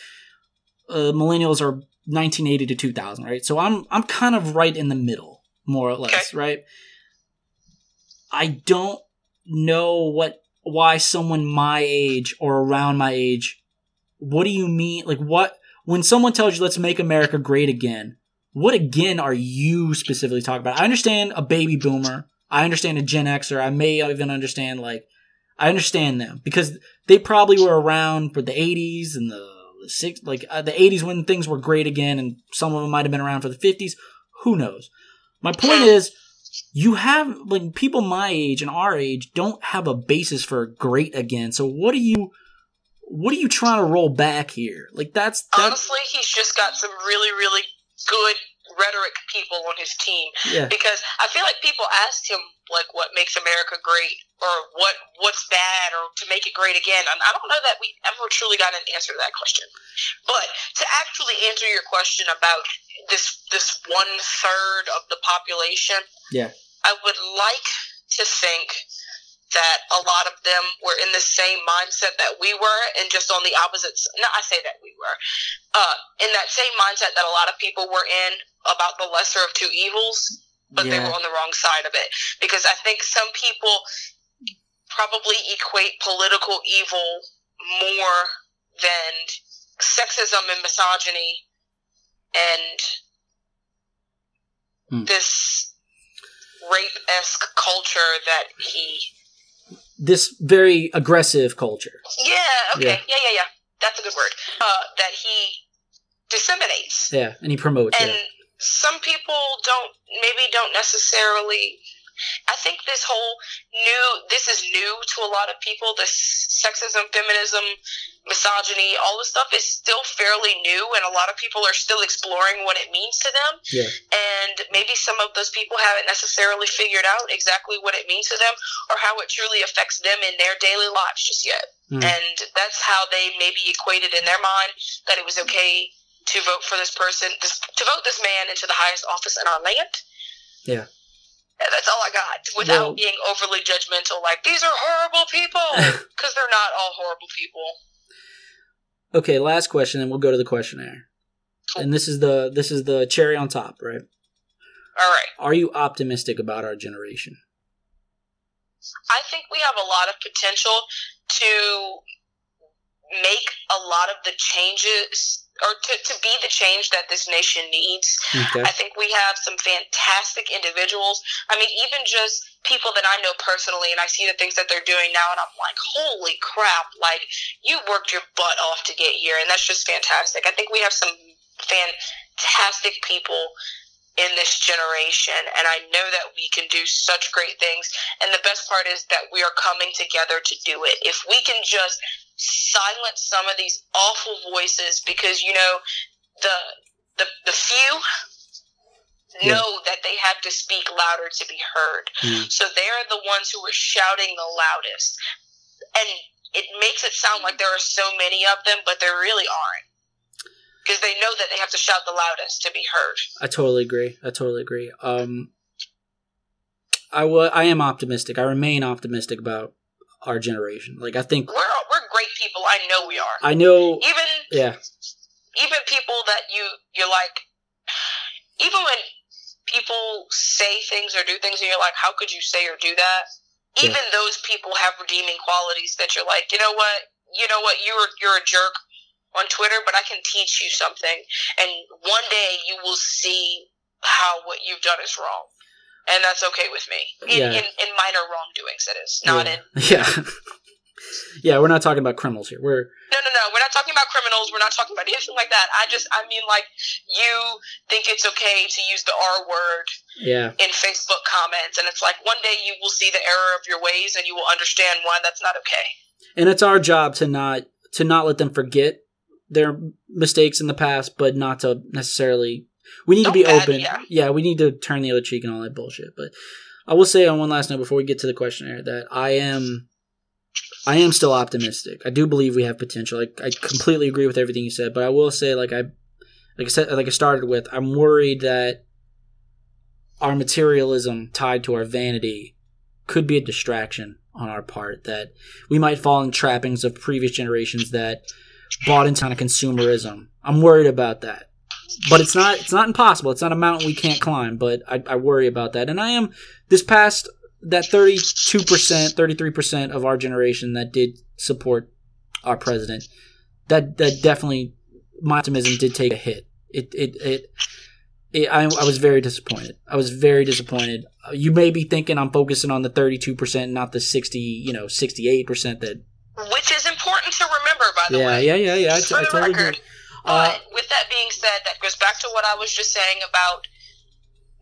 millennials are 1980 to 2000, right? So I'm kind of right in the middle, more or less, okay, right? I don't know why someone my age or around my age, what do you mean? Like, what, when someone tells you, let's make America great again, what again are you specifically talking about? I understand a baby boomer. I understand a Gen Xer. I may even understand, like, I understand them because they probably were around for the 80s and the 60s, like the 80s when things were great again, and some of them might have been around for the 50s. Who knows? My point is, you have, like, people my age and our age don't have a basis for great again. So what are you trying to roll back here? Like, that's honestly, he's just got some really, really good rhetoric people on his team, yeah, because I feel like people asked him, like, what makes America great, or what's bad, or to make it great again, and I don't know that we ever truly got an answer to that question. But to actually answer your question about this 1/3 of the population, yeah, I would like to think that a lot of them were in the same mindset that we were, and just on the opposite. No, I say that we were in that same mindset that a lot of people were in about the lesser of two evils, but yeah, they were on the wrong side of it. Because I think some people probably equate political evil more than sexism and misogyny and this rape-esque culture that he. This very aggressive culture. Yeah, okay. Yeah. That's a good word. That he disseminates. Yeah, and he promotes. And some people don't necessarily. I think this is new to a lot of people. This sexism, feminism, misogyny, all this stuff is still fairly new, and a lot of people are still exploring what it means to them. Yeah. And maybe some of those people haven't necessarily figured out exactly what it means to them or how it truly affects them in their daily lives just yet. Mm. And that's how they maybe equated in their mind that it was okay to vote for this person, to vote this man into the highest office in our land. Yeah. That's all I got, without being overly judgmental, like, these are horrible people, because they're not all horrible people. Okay, last question, and we'll go to the questionnaire. Cool. And this is the cherry on top, right? All right. Are you optimistic about our generation? I think we have a lot of potential to make a lot of the changes, or to be the change that this nation needs. Okay. I think we have some fantastic individuals. I mean, even just people that I know personally, and I see the things that they're doing now, and I'm like, holy crap, like, you worked your butt off to get here, and that's just fantastic. I think we have some fantastic people in this generation, and I know that we can do such great things, and the best part is that we are coming together to do it. If we can just silence some of these awful voices, because, you know, the few know that they have to speak louder to be heard. Mm. So they're the ones who are shouting the loudest. And it makes it sound like there are so many of them, but there really aren't. Because they know that they have to shout the loudest to be heard. I totally agree. I am optimistic. I remain optimistic about our generation. Like, I think we're great people. I know we are. I know. Even people that you're like, even when people say things or do things and you're like, how could you say or do that? Even those people have redeeming qualities that you're like, you know what, you're a jerk on Twitter, but I can teach you something, and one day you will see how what you've done is wrong. And that's okay with me. In minor wrongdoings, it is. Yeah, we're not talking about criminals here. We're not talking about criminals. We're not talking about anything like that. I mean, like, you think it's okay to use the R word in Facebook comments, and it's like, one day you will see the error of your ways, and you will understand why that's not okay. And it's our job to not let them forget their mistakes in the past, but not to necessarily. We need to be open. Yeah, we need to turn the other cheek and all that bullshit. But I will say on one last note before we get to the questionnaire that I am still optimistic. I do believe we have potential. I completely agree with everything you said, but I will say, like I started with, I'm worried that our materialism tied to our vanity could be a distraction on our part, that we might fall in trappings of previous generations that bought into kind of consumerism. I'm worried about that. But it's not impossible. It's not a mountain we can't climb, but I worry about that. And I am, this past, that 32%, 33% of our generation that did support our president, that definitely, my optimism did take a hit. I was very disappointed. You may be thinking I'm focusing on the 32%, not the 68% that. Which is important to remember, by the way. Yeah. I totally agree. With that being said, that goes back to what I was just saying about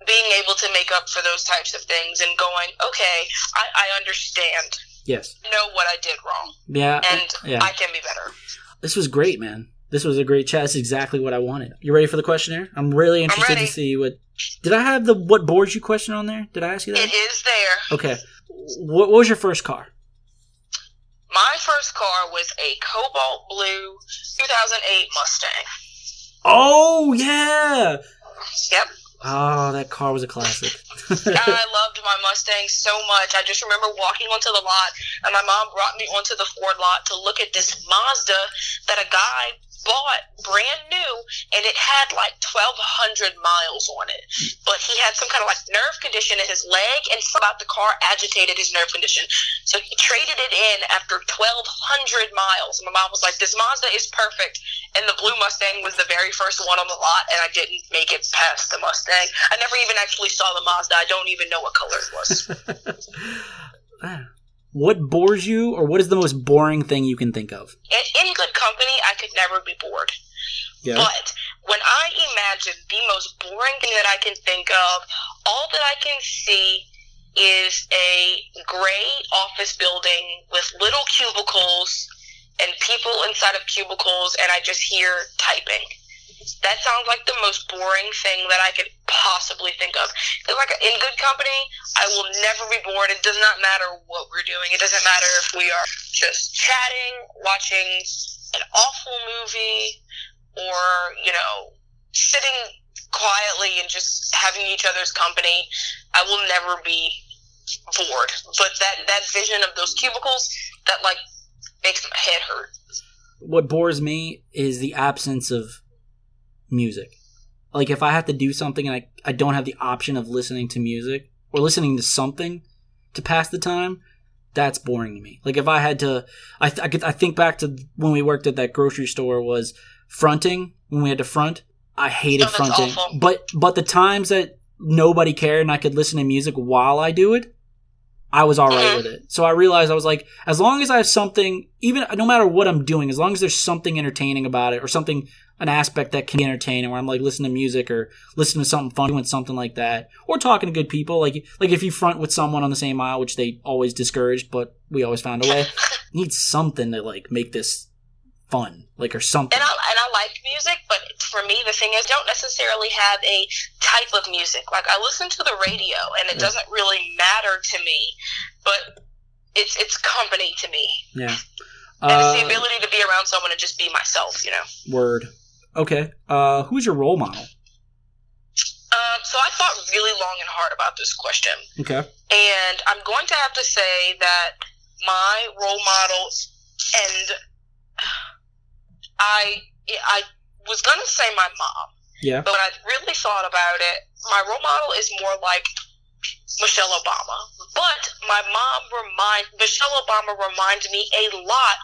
being able to make up for those types of things and going, okay, I understand. Yes. Know what I did wrong. Yeah. And I can be better. This was great, man. This was a great chat. It's exactly what I wanted. You ready for the questionnaire? I'm really interested to see what. Did I have the what boards you question on there? Did I ask you that? It is there. Okay. What was your first car? My first car was a cobalt blue 2008 Mustang. Oh yeah. Yep. Oh, that car was a classic. I loved my Mustang so much. I just remember walking onto the lot, and my mom brought me onto the Ford lot to look at this Mazda that a guy bought brand new, and it had like 1,200 miles on it. But he had some kind of like nerve condition in his leg, and something about the car agitated his nerve condition. So he traded it in after 1,200 miles. My mom was like, this Mazda is perfect. And the blue Mustang was the very first one on the lot, and I didn't make it past the Mustang. I never even actually saw the Mazda. I don't even know what color it was. What bores you, or what is the most boring thing you can think of? In good company, I could never be bored. Yeah. But when I imagine the most boring thing that I can think of, all that I can see is a gray office building with little cubicles and people inside of cubicles, and I just hear typing. That sounds like the most boring thing that I could possibly think of. Because, like, in good company, I will never be bored. It does not matter what we're doing. It doesn't matter if we are just chatting, watching an awful movie, or, you know, sitting quietly and just having each other's company. I will never be bored. But that vision of those cubicles, that, like, makes my head hurt. What bores me is the absence of music. Like, if I have to do something and I don't have the option of listening to music or listening to something to pass the time, that's boring to me. Like, if I had to, I think back to when we worked at that grocery store, was fronting, when we had to front. I hated fronting. Awful. But the times that nobody cared and I could listen to music while I do it, I was all right with it. So I realized, I was like, as long as I have something, even no matter what I'm doing, as long as there's something entertaining about it, or something, an aspect that can be entertaining, where I'm like listening to music or listening to something fun, doing something like that, or talking to good people. Like if you front with someone on the same aisle, which they always discouraged, but we always found a way. Need something to like make this fun, like, or something. And I like music, but for me, the thing is, I don't necessarily have a type of music. Like, I listen to the radio, and it doesn't really matter to me, but it's company to me. Yeah. And it's the ability to be around someone and just be myself, you know? Word. Okay. Who's your role model? So I thought really long and hard about this question. Okay. And I'm going to have to say that my role model, and I was going to say my mom. Yeah. But when I really thought about it, my role model is more like Michelle Obama. But my mom reminds me a lot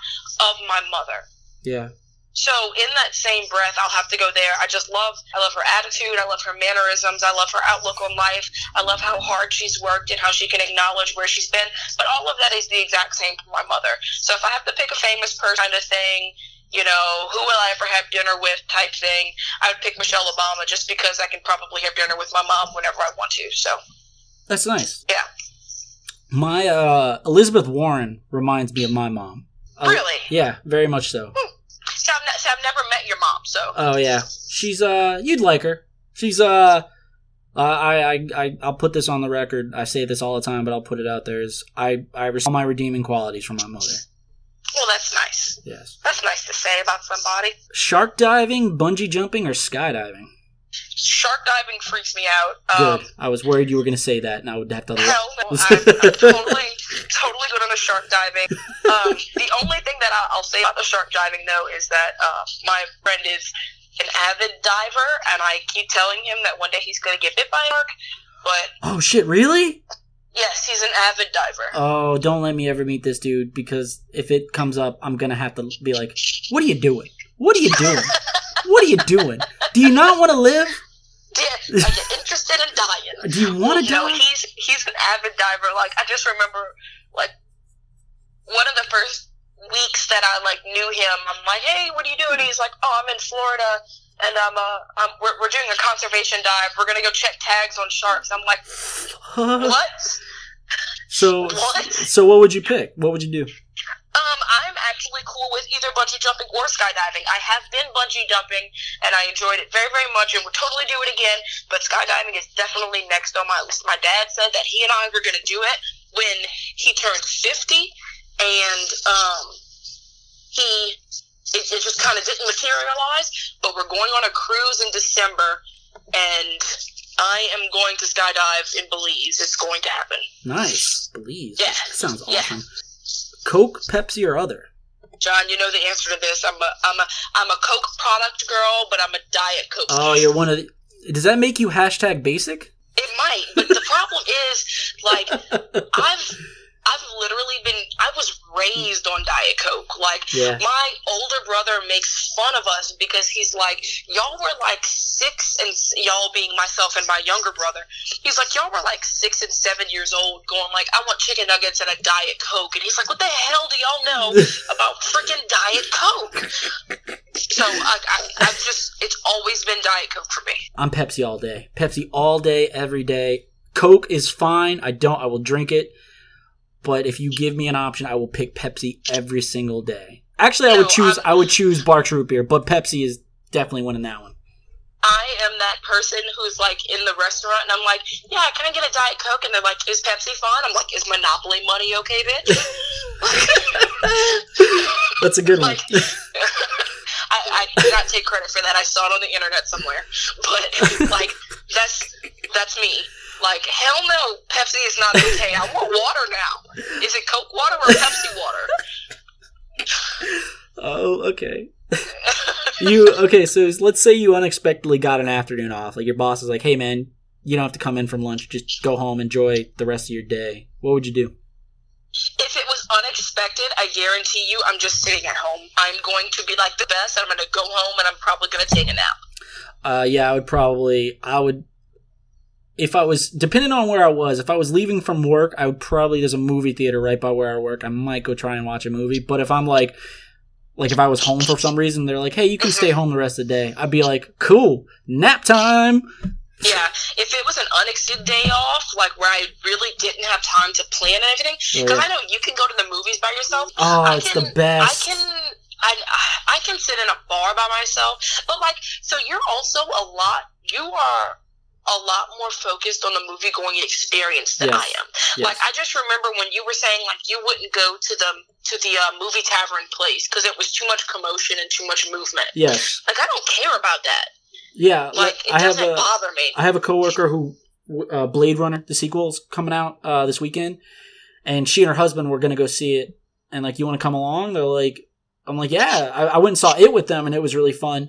of my mother. Yeah. So in that same breath, I'll have to go there. I love her attitude. I love her mannerisms. I love her outlook on life. I love how hard she's worked and how she can acknowledge where she's been. But all of that is the exact same for my mother. So if I have to pick a famous person kind of thing, you know, who will I ever have dinner with type thing, I would pick Michelle Obama, just because I can probably have dinner with my mom whenever I want to. So that's nice. Yeah. My Elizabeth Warren reminds me of my mom. Really? Yeah, very much so. So I've never met your mom, so. Oh yeah, she's you'd like her. She's I'll put this on the record. I say this all the time, but I'll put it out there. I receive all my redeeming qualities from my mother. Well, that's nice. Yes. That's nice to say about somebody. Shark diving, bungee jumping, or skydiving? Shark diving freaks me out. Good. I was worried you were going to say that, and I would have to... Hell no. I'm totally good on the shark diving. The only thing that I'll say about the shark diving, though, is that my friend is an avid diver, and I keep telling him that one day he's going to get bit by a shark, but... Oh, shit, really? Yes, he's an avid diver. Oh, don't let me ever meet this dude, because if it comes up, I'm going to have to be like, what are you doing? What are you doing? What are you doing? Do you not want to live? Yeah, are you interested in dying? Do you want to die? No, he's an avid diver. Like, I just remember, like, one of the first weeks that I, like, knew him, I'm like, hey, what are you doing? He's like, oh, I'm in Florida, and we're doing a conservation dive. We're going to go check tags on sharks. I'm like, what? So what would you pick? What would you do? I'm actually cool with either bungee jumping or skydiving. I have been bungee jumping, and I enjoyed it very, very much, and would totally do it again, but skydiving is definitely next on my list. My dad said that he and I were going to do it when he turned 50, and it just kind of didn't materialize, but we're going on a cruise in December, and I am going to skydive in Belize. It's going to happen. Nice. Belize. Yeah. That sounds awesome. Yeah. Coke, Pepsi, or other? John, you know the answer to this. I'm a Coke product girl, but I'm a Diet Coke. Oh, you're one of the... Does that make you hashtag basic? It might, but the problem is, like, I've literally been... I was raised on Diet Coke. Like, yeah. My older brother makes fun of us because he's like, y'all were like 6 and... Y'all being myself and my younger brother. He's like, y'all were like 6 and 7 years old going like, I want chicken nuggets and a Diet Coke. And he's like, what the hell do y'all know about freaking Diet Coke? So I've just... It's always been Diet Coke for me. I'm Pepsi all day. Pepsi all day, every day. Coke is fine. I will drink it. But if you give me an option, I will pick Pepsi every single day. Actually, I would choose Barks root beer, but Pepsi is definitely winning that one. I am that person who's like in the restaurant, and I'm like, "Yeah, can I get a Diet Coke?" And they're like, "Is Pepsi fun?" I'm like, "Is Monopoly money okay, bitch?" That's a good one. I do not take credit for that. I saw it on the internet somewhere, but like, that's me. Like, hell no, Pepsi is not okay. I want water now. Is it Coke water or Pepsi water? Oh, okay. So let's say you unexpectedly got an afternoon off. Like, your boss is like, hey, man, you don't have to come in from lunch. Just go home, enjoy the rest of your day. What would you do? If it was unexpected, I guarantee you I'm just sitting at home. I'm going to be like the best. I'm going to go home, and I'm probably going to take a nap. Yeah, I would... If I was, depending on where I was, if I was leaving from work, I would probably, there's a movie theater right by where I work, I might go try and watch a movie. But if I'm like if I was home for some reason, they're like, hey, you can stay home the rest of the day. I'd be like, cool, nap time. Yeah, if it was an unexpected day off, like where I really didn't have time to plan anything, because I know you can go to the movies by yourself. Oh, it's the best. I can sit in a bar by myself. But like, so you're also a lot more focused on the movie-going experience than I am. Yes. Like, I just remember when you were saying, like, you wouldn't go to the movie tavern place because it was too much commotion and too much movement. Yes. Like, I don't care about that. Yeah. Like, it doesn't bother me. I have a coworker who, Blade Runner, the sequel's coming out this weekend, and she and her husband were going to go see it, and, like, you want to come along? They're like, I'm like, yeah. I went and saw it with them, and it was really fun.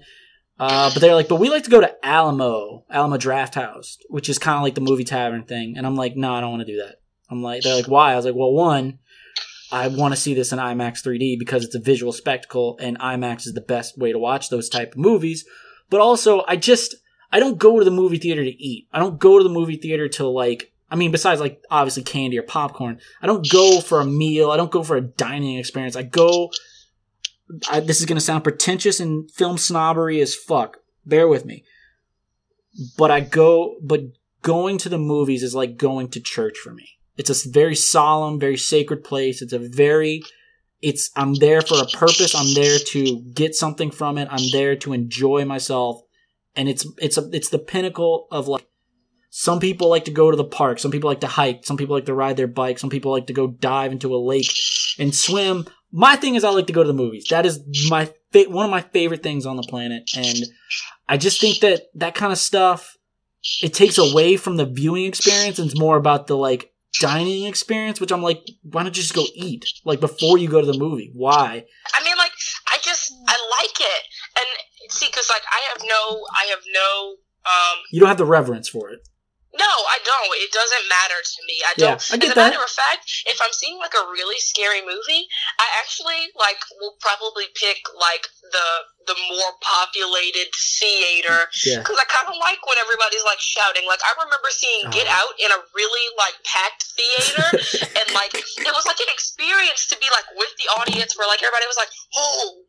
But they're like, but we like to go to Alamo Draft House, which is kind of like the movie tavern thing. And I'm like, no, I don't want to do that. I'm like, they're like, why? I was like, well, one, I want to see this in IMAX 3D because it's a visual spectacle and IMAX is the best way to watch those type of movies. But also, I don't go to the movie theater to eat. I don't go to the movie theater to besides like obviously candy or popcorn, I don't go for a meal. I don't go for a dining experience. This is going to sound pretentious and film snobbery as fuck. Bear with me. But going to the movies is like going to church for me. It's a very solemn, very sacred place. I'm there for a purpose. I'm there to get something from it. I'm there to enjoy myself. And it's the pinnacle of like, some people like to go to the park. Some people like to hike. Some people like to ride their bike. Some people like to go dive into a lake and swim. My thing is I like to go to the movies. That is one of my favorite things on the planet, and I just think that that kind of stuff, it takes away from the viewing experience and it's more about the, like, dining experience, which I'm like, why don't you just go eat, like, before you go to the movie? Why? I mean, like, I just, I like it. And, see, because, like, I have no... You don't have the reverence for it. No, I don't. It doesn't matter to me. I don't. Yeah, I get that. As a matter of fact, if I'm seeing, like, a really scary movie, I actually, like, will probably pick, like, the more populated theater. Because I kind of like when everybody's, like, shouting. Like, I remember seeing Get Out in a really, like, packed theater. And, like, it was, like, an experience to be, like, with the audience where, like, everybody was like, oh.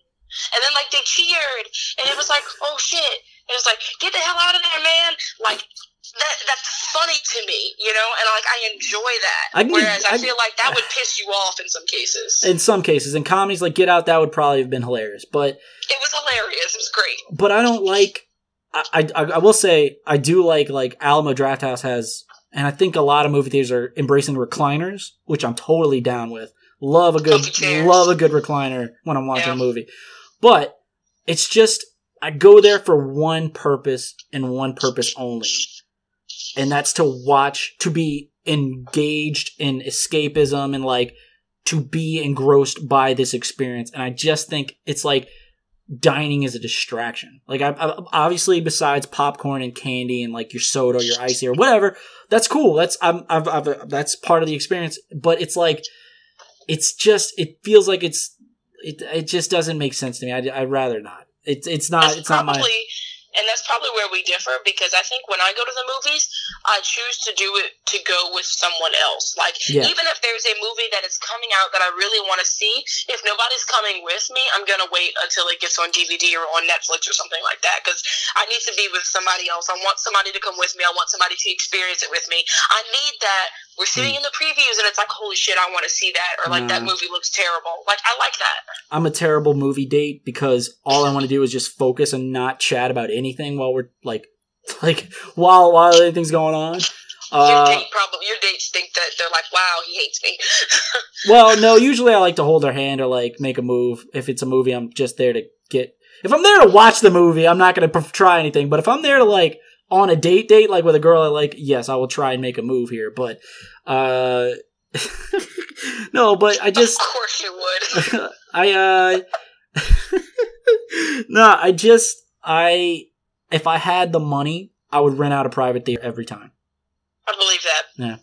And then, like, they cheered. And it was like, oh, shit. And it was like, get the hell out of there, man. Like, that's funny to me, you know, and like I enjoy that. Whereas I feel like that would piss you off in some cases. In some cases, in comedies like Get Out, that would probably have been hilarious, but it was hilarious. It was great. But I don't like. I will say I do like Alamo Draft House has, and I think a lot of movie theaters are embracing recliners, which I'm totally down with. Love a good recliner when I'm watching a movie, but it's just I go there for one purpose and one purpose only. And that's to watch, to be engaged in escapism and, like, to be engrossed by this experience. And I just think it's, like, dining is a distraction. Like, I obviously, besides popcorn and candy and, like, your soda or your icy or whatever, that's cool. That's part of the experience. But it's, like, it's just, it feels like it just doesn't make sense to me. I'd rather not. And that's probably where we differ, because I think when I go to the movies, I choose to do it to go with someone else. Like, even if there's a movie that is coming out that I really want to see, if nobody's coming with me, I'm going to wait until it gets on DVD or on Netflix or something like that, because I need to be with somebody else. I want somebody to come with me. I want somebody to experience it with me. I need that. We're sitting in the previews, and it's like, holy shit, I want to see that. Or, like, that movie looks terrible. Like, I like that. I'm a terrible movie date because all I want to do is just focus and not chat about anything while we're, while anything's going on. Your dates think that they're like, wow, he hates me. Well, no, usually I like to hold their hand or, like, make a move. If it's a movie, I'm just there to get – if I'm there to watch the movie, I'm not going to try anything. But if I'm there to, like – on a date, like, with a girl, I like, yes, I will try and make a move here, but, no, but I just... Of course you would. If I had the money, I would rent out a private theater every time. I believe that. Yeah.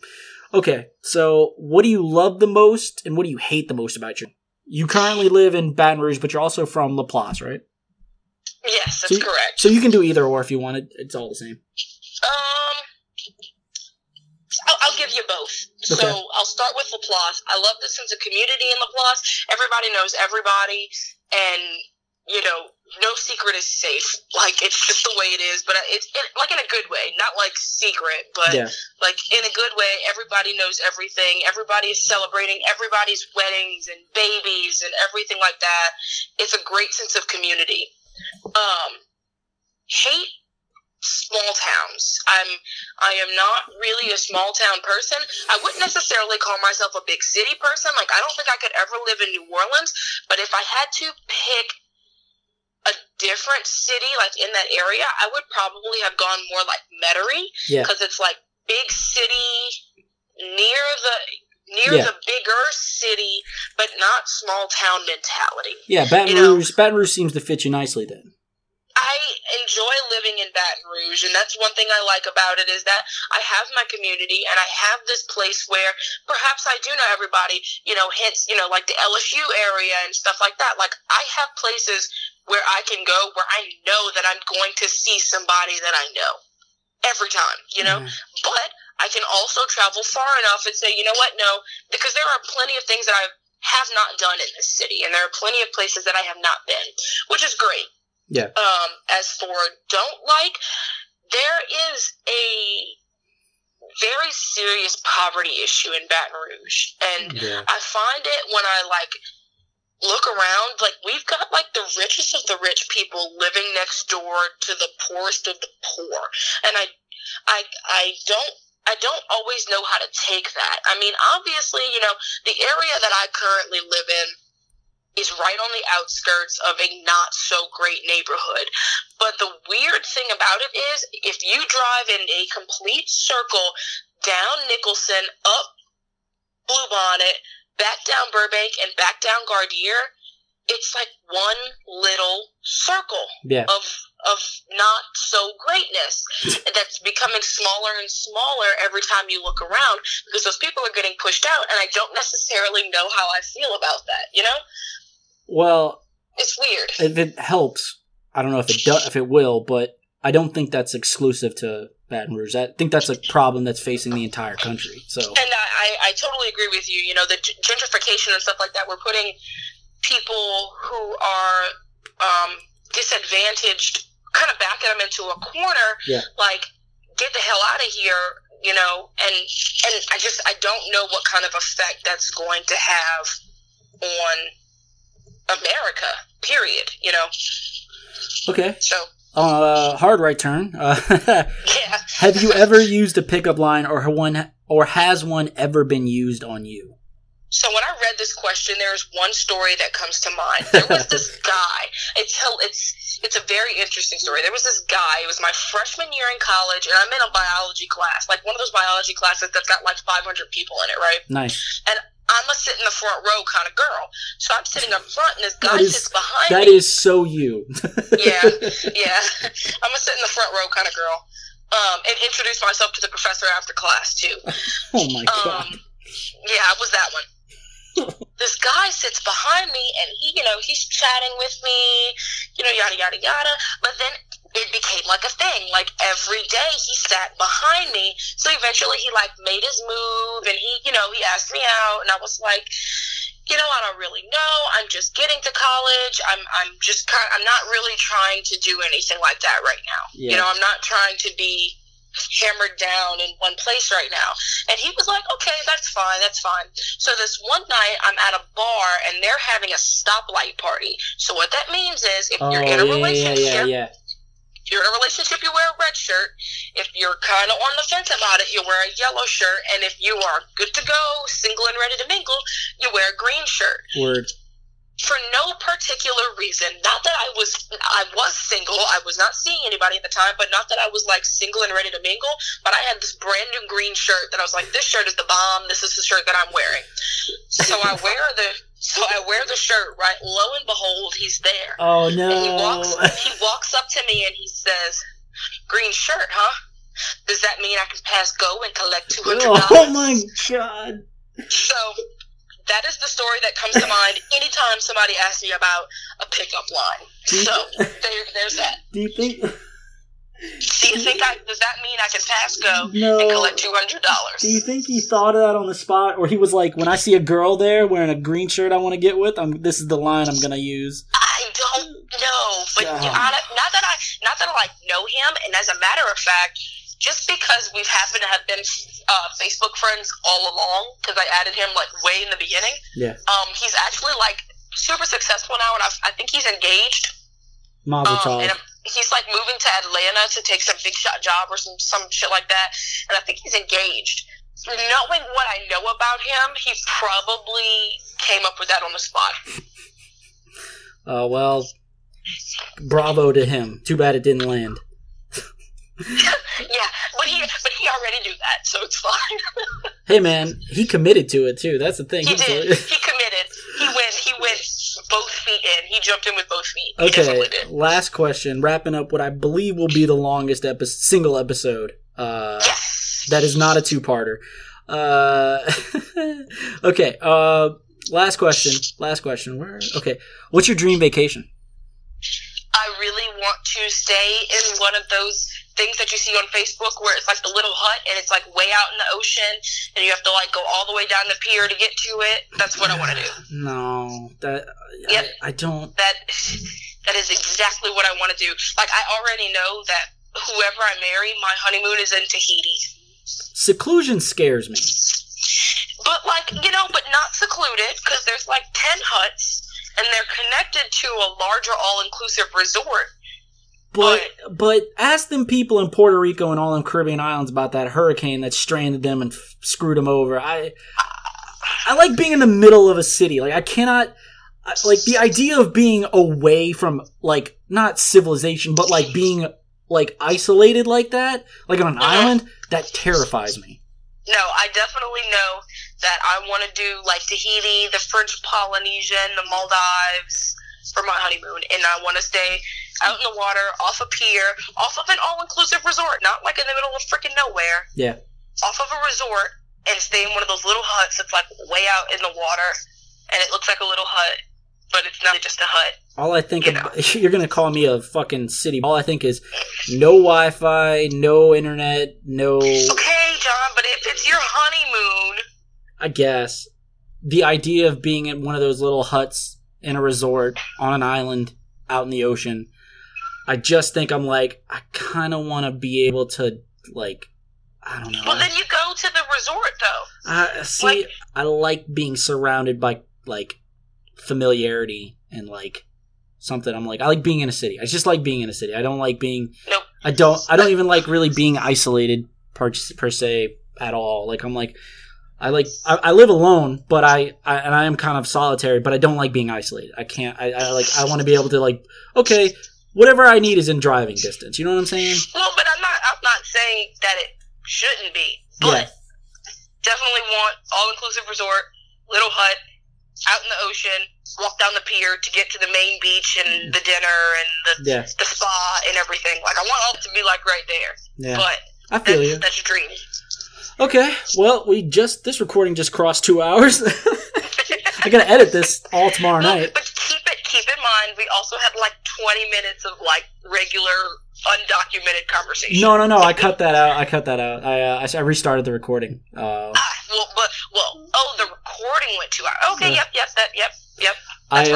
Okay, so what do you love the most, and what do you hate the most about your... You currently live in Baton Rouge, but you're also from Laplace, right? Yes, that's correct. So you can do either or if you want it. It's all the same. I'll give you both. Okay. So I'll start with Laplace. I love the sense of community in Laplace. Everybody knows everybody, and, you know, no secret is safe. Like, it's just the way it is, but it's like in a good way, not like secret, but like in a good way. Everybody knows everything. Everybody is celebrating everybody's weddings and babies and everything like that. It's a great sense of community. Hate small towns. I am not really a small town person. I wouldn't necessarily call myself a big city person. Like, I don't think I could ever live in New Orleans, but if I had to pick a different city, like, in that area, I would probably have gone more like Metairie, because it's like big city near the bigger city, but not small town mentality. Yeah, Baton Rouge seems to fit you nicely then. I enjoy living in Baton Rouge, and that's one thing I like about it, is that I have my community, and I have this place where perhaps I do know everybody, you know, hence, you know, like the LSU area and stuff like that. Like, I have places where I can go where I know that I'm going to see somebody that I know every time, you know? Mm-hmm. But I can also travel far enough and say, you know what, no, because there are plenty of things that I have not done in this city, and there are plenty of places that I have not been, which is great. Yeah. As for don't like, there is a very serious poverty issue in Baton Rouge, and I find it when I, like, look around, like, we've got, like, the richest of the rich people living next door to the poorest of the poor, and I don't always know how to take that. I mean, obviously, you know, the area that I currently live in is right on the outskirts of a not-so-great neighborhood. But the weird thing about it is, if you drive in a complete circle down Nicholson, up Bluebonnet, back down Burbank, and back down Gardier, it's like one little circle of not-so-greatness that's becoming smaller and smaller every time you look around, because those people are getting pushed out, and I don't necessarily know how I feel about that, you know? Well, it's weird. If it helps, I don't know if it does, if it will, but I don't think that's exclusive to Baton Rouge. I think that's a problem that's facing the entire country. So, and I totally agree with you. You know, the gentrification and stuff like that. We're putting people who are disadvantaged, kind of backing them into a corner. Yeah. Like, get the hell out of here. You know, and I don't know what kind of effect that's going to have on America, period, you know. Okay. So, hard right turn. Yeah. Have you ever used a pickup line, or has one ever been used on you? So when I read this question, there's one story that comes to mind. There was this guy. It's a very interesting story. There was this guy. It was my freshman year in college, and I'm in a biology class, like one of those biology classes that's got like 500 people in it, right? Nice. And I'm a sit in the front row kind of girl. So I'm sitting up front, and this guy sits behind me. That is so you. Yeah. I'm a sit in the front row kind of girl. And introduced myself to the professor after class, too. Oh, my God. Yeah, I was that one. This guy sits behind me, and he's chatting with me, yada, yada, yada. But then it became like a thing. Like, every day he sat behind me. So eventually he, like, made his move, and he asked me out. And I was like, I don't really know. I'm just getting to college. I'm just kind of, I'm not really trying to do anything like that right now. Yeah. I'm not trying to be hammered down in one place right now. And he was like, okay, that's fine. So this one night I'm at a bar, and they're having a stoplight party. So what that means is, if you're in a relationship, if you're in a relationship, you wear a red shirt. If you're kind of on the fence about it, you wear a yellow shirt. And if you are good to go, single and ready to mingle, you wear a green shirt. Word. For no particular reason, not that I was single, I was not seeing anybody at the time, but not that I was, like, single and ready to mingle, but I had this brand new green shirt that I was like, this shirt is the bomb, this is the shirt that I'm wearing. So I wear the shirt, right? Lo and behold, he's there. Oh, no. And he walks up to me, and he says, green shirt, huh? Does that mean I can pass go and collect $200? Oh, my God. So... that is the story that comes to mind anytime somebody asks me about a pickup line. So there's that. Does that mean I can pass go and collect $200? Do you think he thought of that on the spot, or he was like, when I see a girl there wearing a green shirt I want to get with, this is the line I'm gonna use? I don't know, but not that I like know him, and as a matter of fact, just because we happen to have been Facebook friends all along, because I added him like way in the beginning. Yeah. He's actually like super successful now, and I think he's engaged. Mazel tov. And he's like moving to Atlanta to take some big shot job or some shit like that, and I think he's engaged. Knowing what I know about him, he probably came up with that on the spot. Well, bravo to him. Too bad it didn't land. Yeah, but he already knew that, so it's fine. Hey, man, he committed to it too. That's the thing. He did. He committed. He went both feet in. He jumped in with both feet. Okay. He definitely did. Last question, wrapping up what I believe will be the longest single episode. Yes. That is not a two-parter. Okay. Last question. Where? Okay. What's your dream vacation? I really want to stay in one of those things that you see on Facebook where it's like the little hut and it's like way out in the ocean and you have to like go all the way down the pier to get to it. That's what I want to do. No, I don't. That is exactly what I want to do. Like, I already know that whoever I marry, my honeymoon is in Tahiti. Seclusion scares me. But like, but not secluded, because there's like 10 huts and they're connected to a larger all-inclusive resort. But ask them people in Puerto Rico and all them Caribbean islands about that hurricane that stranded them and screwed them over. I like being in the middle of a city. Like, I cannot – like the idea of being away from like not civilization, but like being like isolated like that, like on an island, that terrifies me. No, I definitely know that I want to do like Tahiti, the French Polynesian, the Maldives for my honeymoon, and I want to stay out in the water, off a pier, off of an all-inclusive resort, not like in the middle of freaking nowhere. Yeah. Off of a resort and stay in one of those little huts that's like way out in the water, and it looks like a little hut, but it's not just a hut. All I think you're gonna call me a fucking city. All I think is no Wi-Fi, no internet, no. Okay, John, but if it's your honeymoon, I guess the idea of being in one of those little huts in a resort on an island out in the ocean, I just think I'm like, I kind of want to be able to, like, I don't know. Well, then you go to the resort, though. See, like, I like being surrounded by, like, familiarity and, like, something. I'm like, I like being in a city. I just like being in a city. I don't like being... Nope. I don't even like really being isolated per se at all. Like, I'm like... I live alone, but I am kind of solitary, but I don't like being isolated. I can't, I want to be able to, like, okay, whatever I need is in driving distance. You know what I'm saying? Well, but I'm not saying that it shouldn't be, but yeah. Definitely want all-inclusive resort, little hut, out in the ocean, walk down the pier to get to the main beach and the dinner and the spa and everything. Like, I want all to be, like, right there. Yeah. But I feel that's a dream. Okay, well, this recording just crossed 2 hours. I gotta edit this all tomorrow night. But keep in mind, we also had like 20 minutes of like regular undocumented conversation. No, I cut that out. I restarted the recording. The recording went 2 hours. Okay, yep. That's I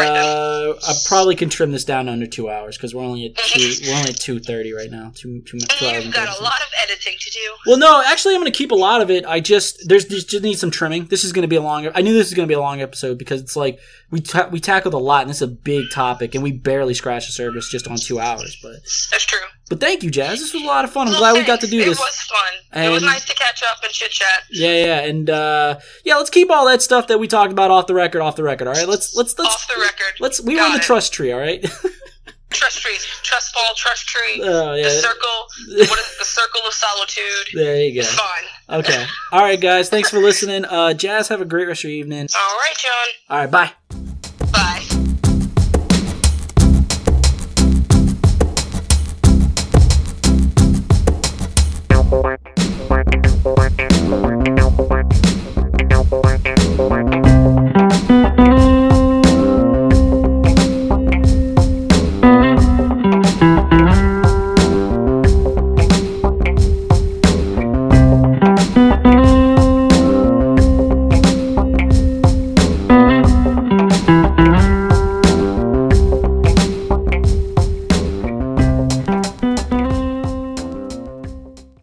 probably can trim this down under 2 hours because we're only at 2:30 right now. You've got a lot of editing to do. Well, no, actually, I'm going to keep a lot of it. I just just need some trimming. This is going to be a long. I knew this was going to be a long episode because it's like we tackled a lot and this is a big topic and we barely scratched the surface just on 2 hours. But that's true. But thank you, Jazz. This was a lot of fun. I'm glad we got to do this. It was fun. And it was nice to catch up and chit chat. Yeah, and let's keep all that stuff that we talked about off the record. All right, let's off the record. We were on the trust tree. All right. Trust trees, trust fall, trust tree. Oh yeah. The circle. What is the circle of solitude? There you go. It's fun. Okay. All right, guys. Thanks for listening. Jazz, have a great rest of your evening. All right, John. All right. Bye. Bye. Bye.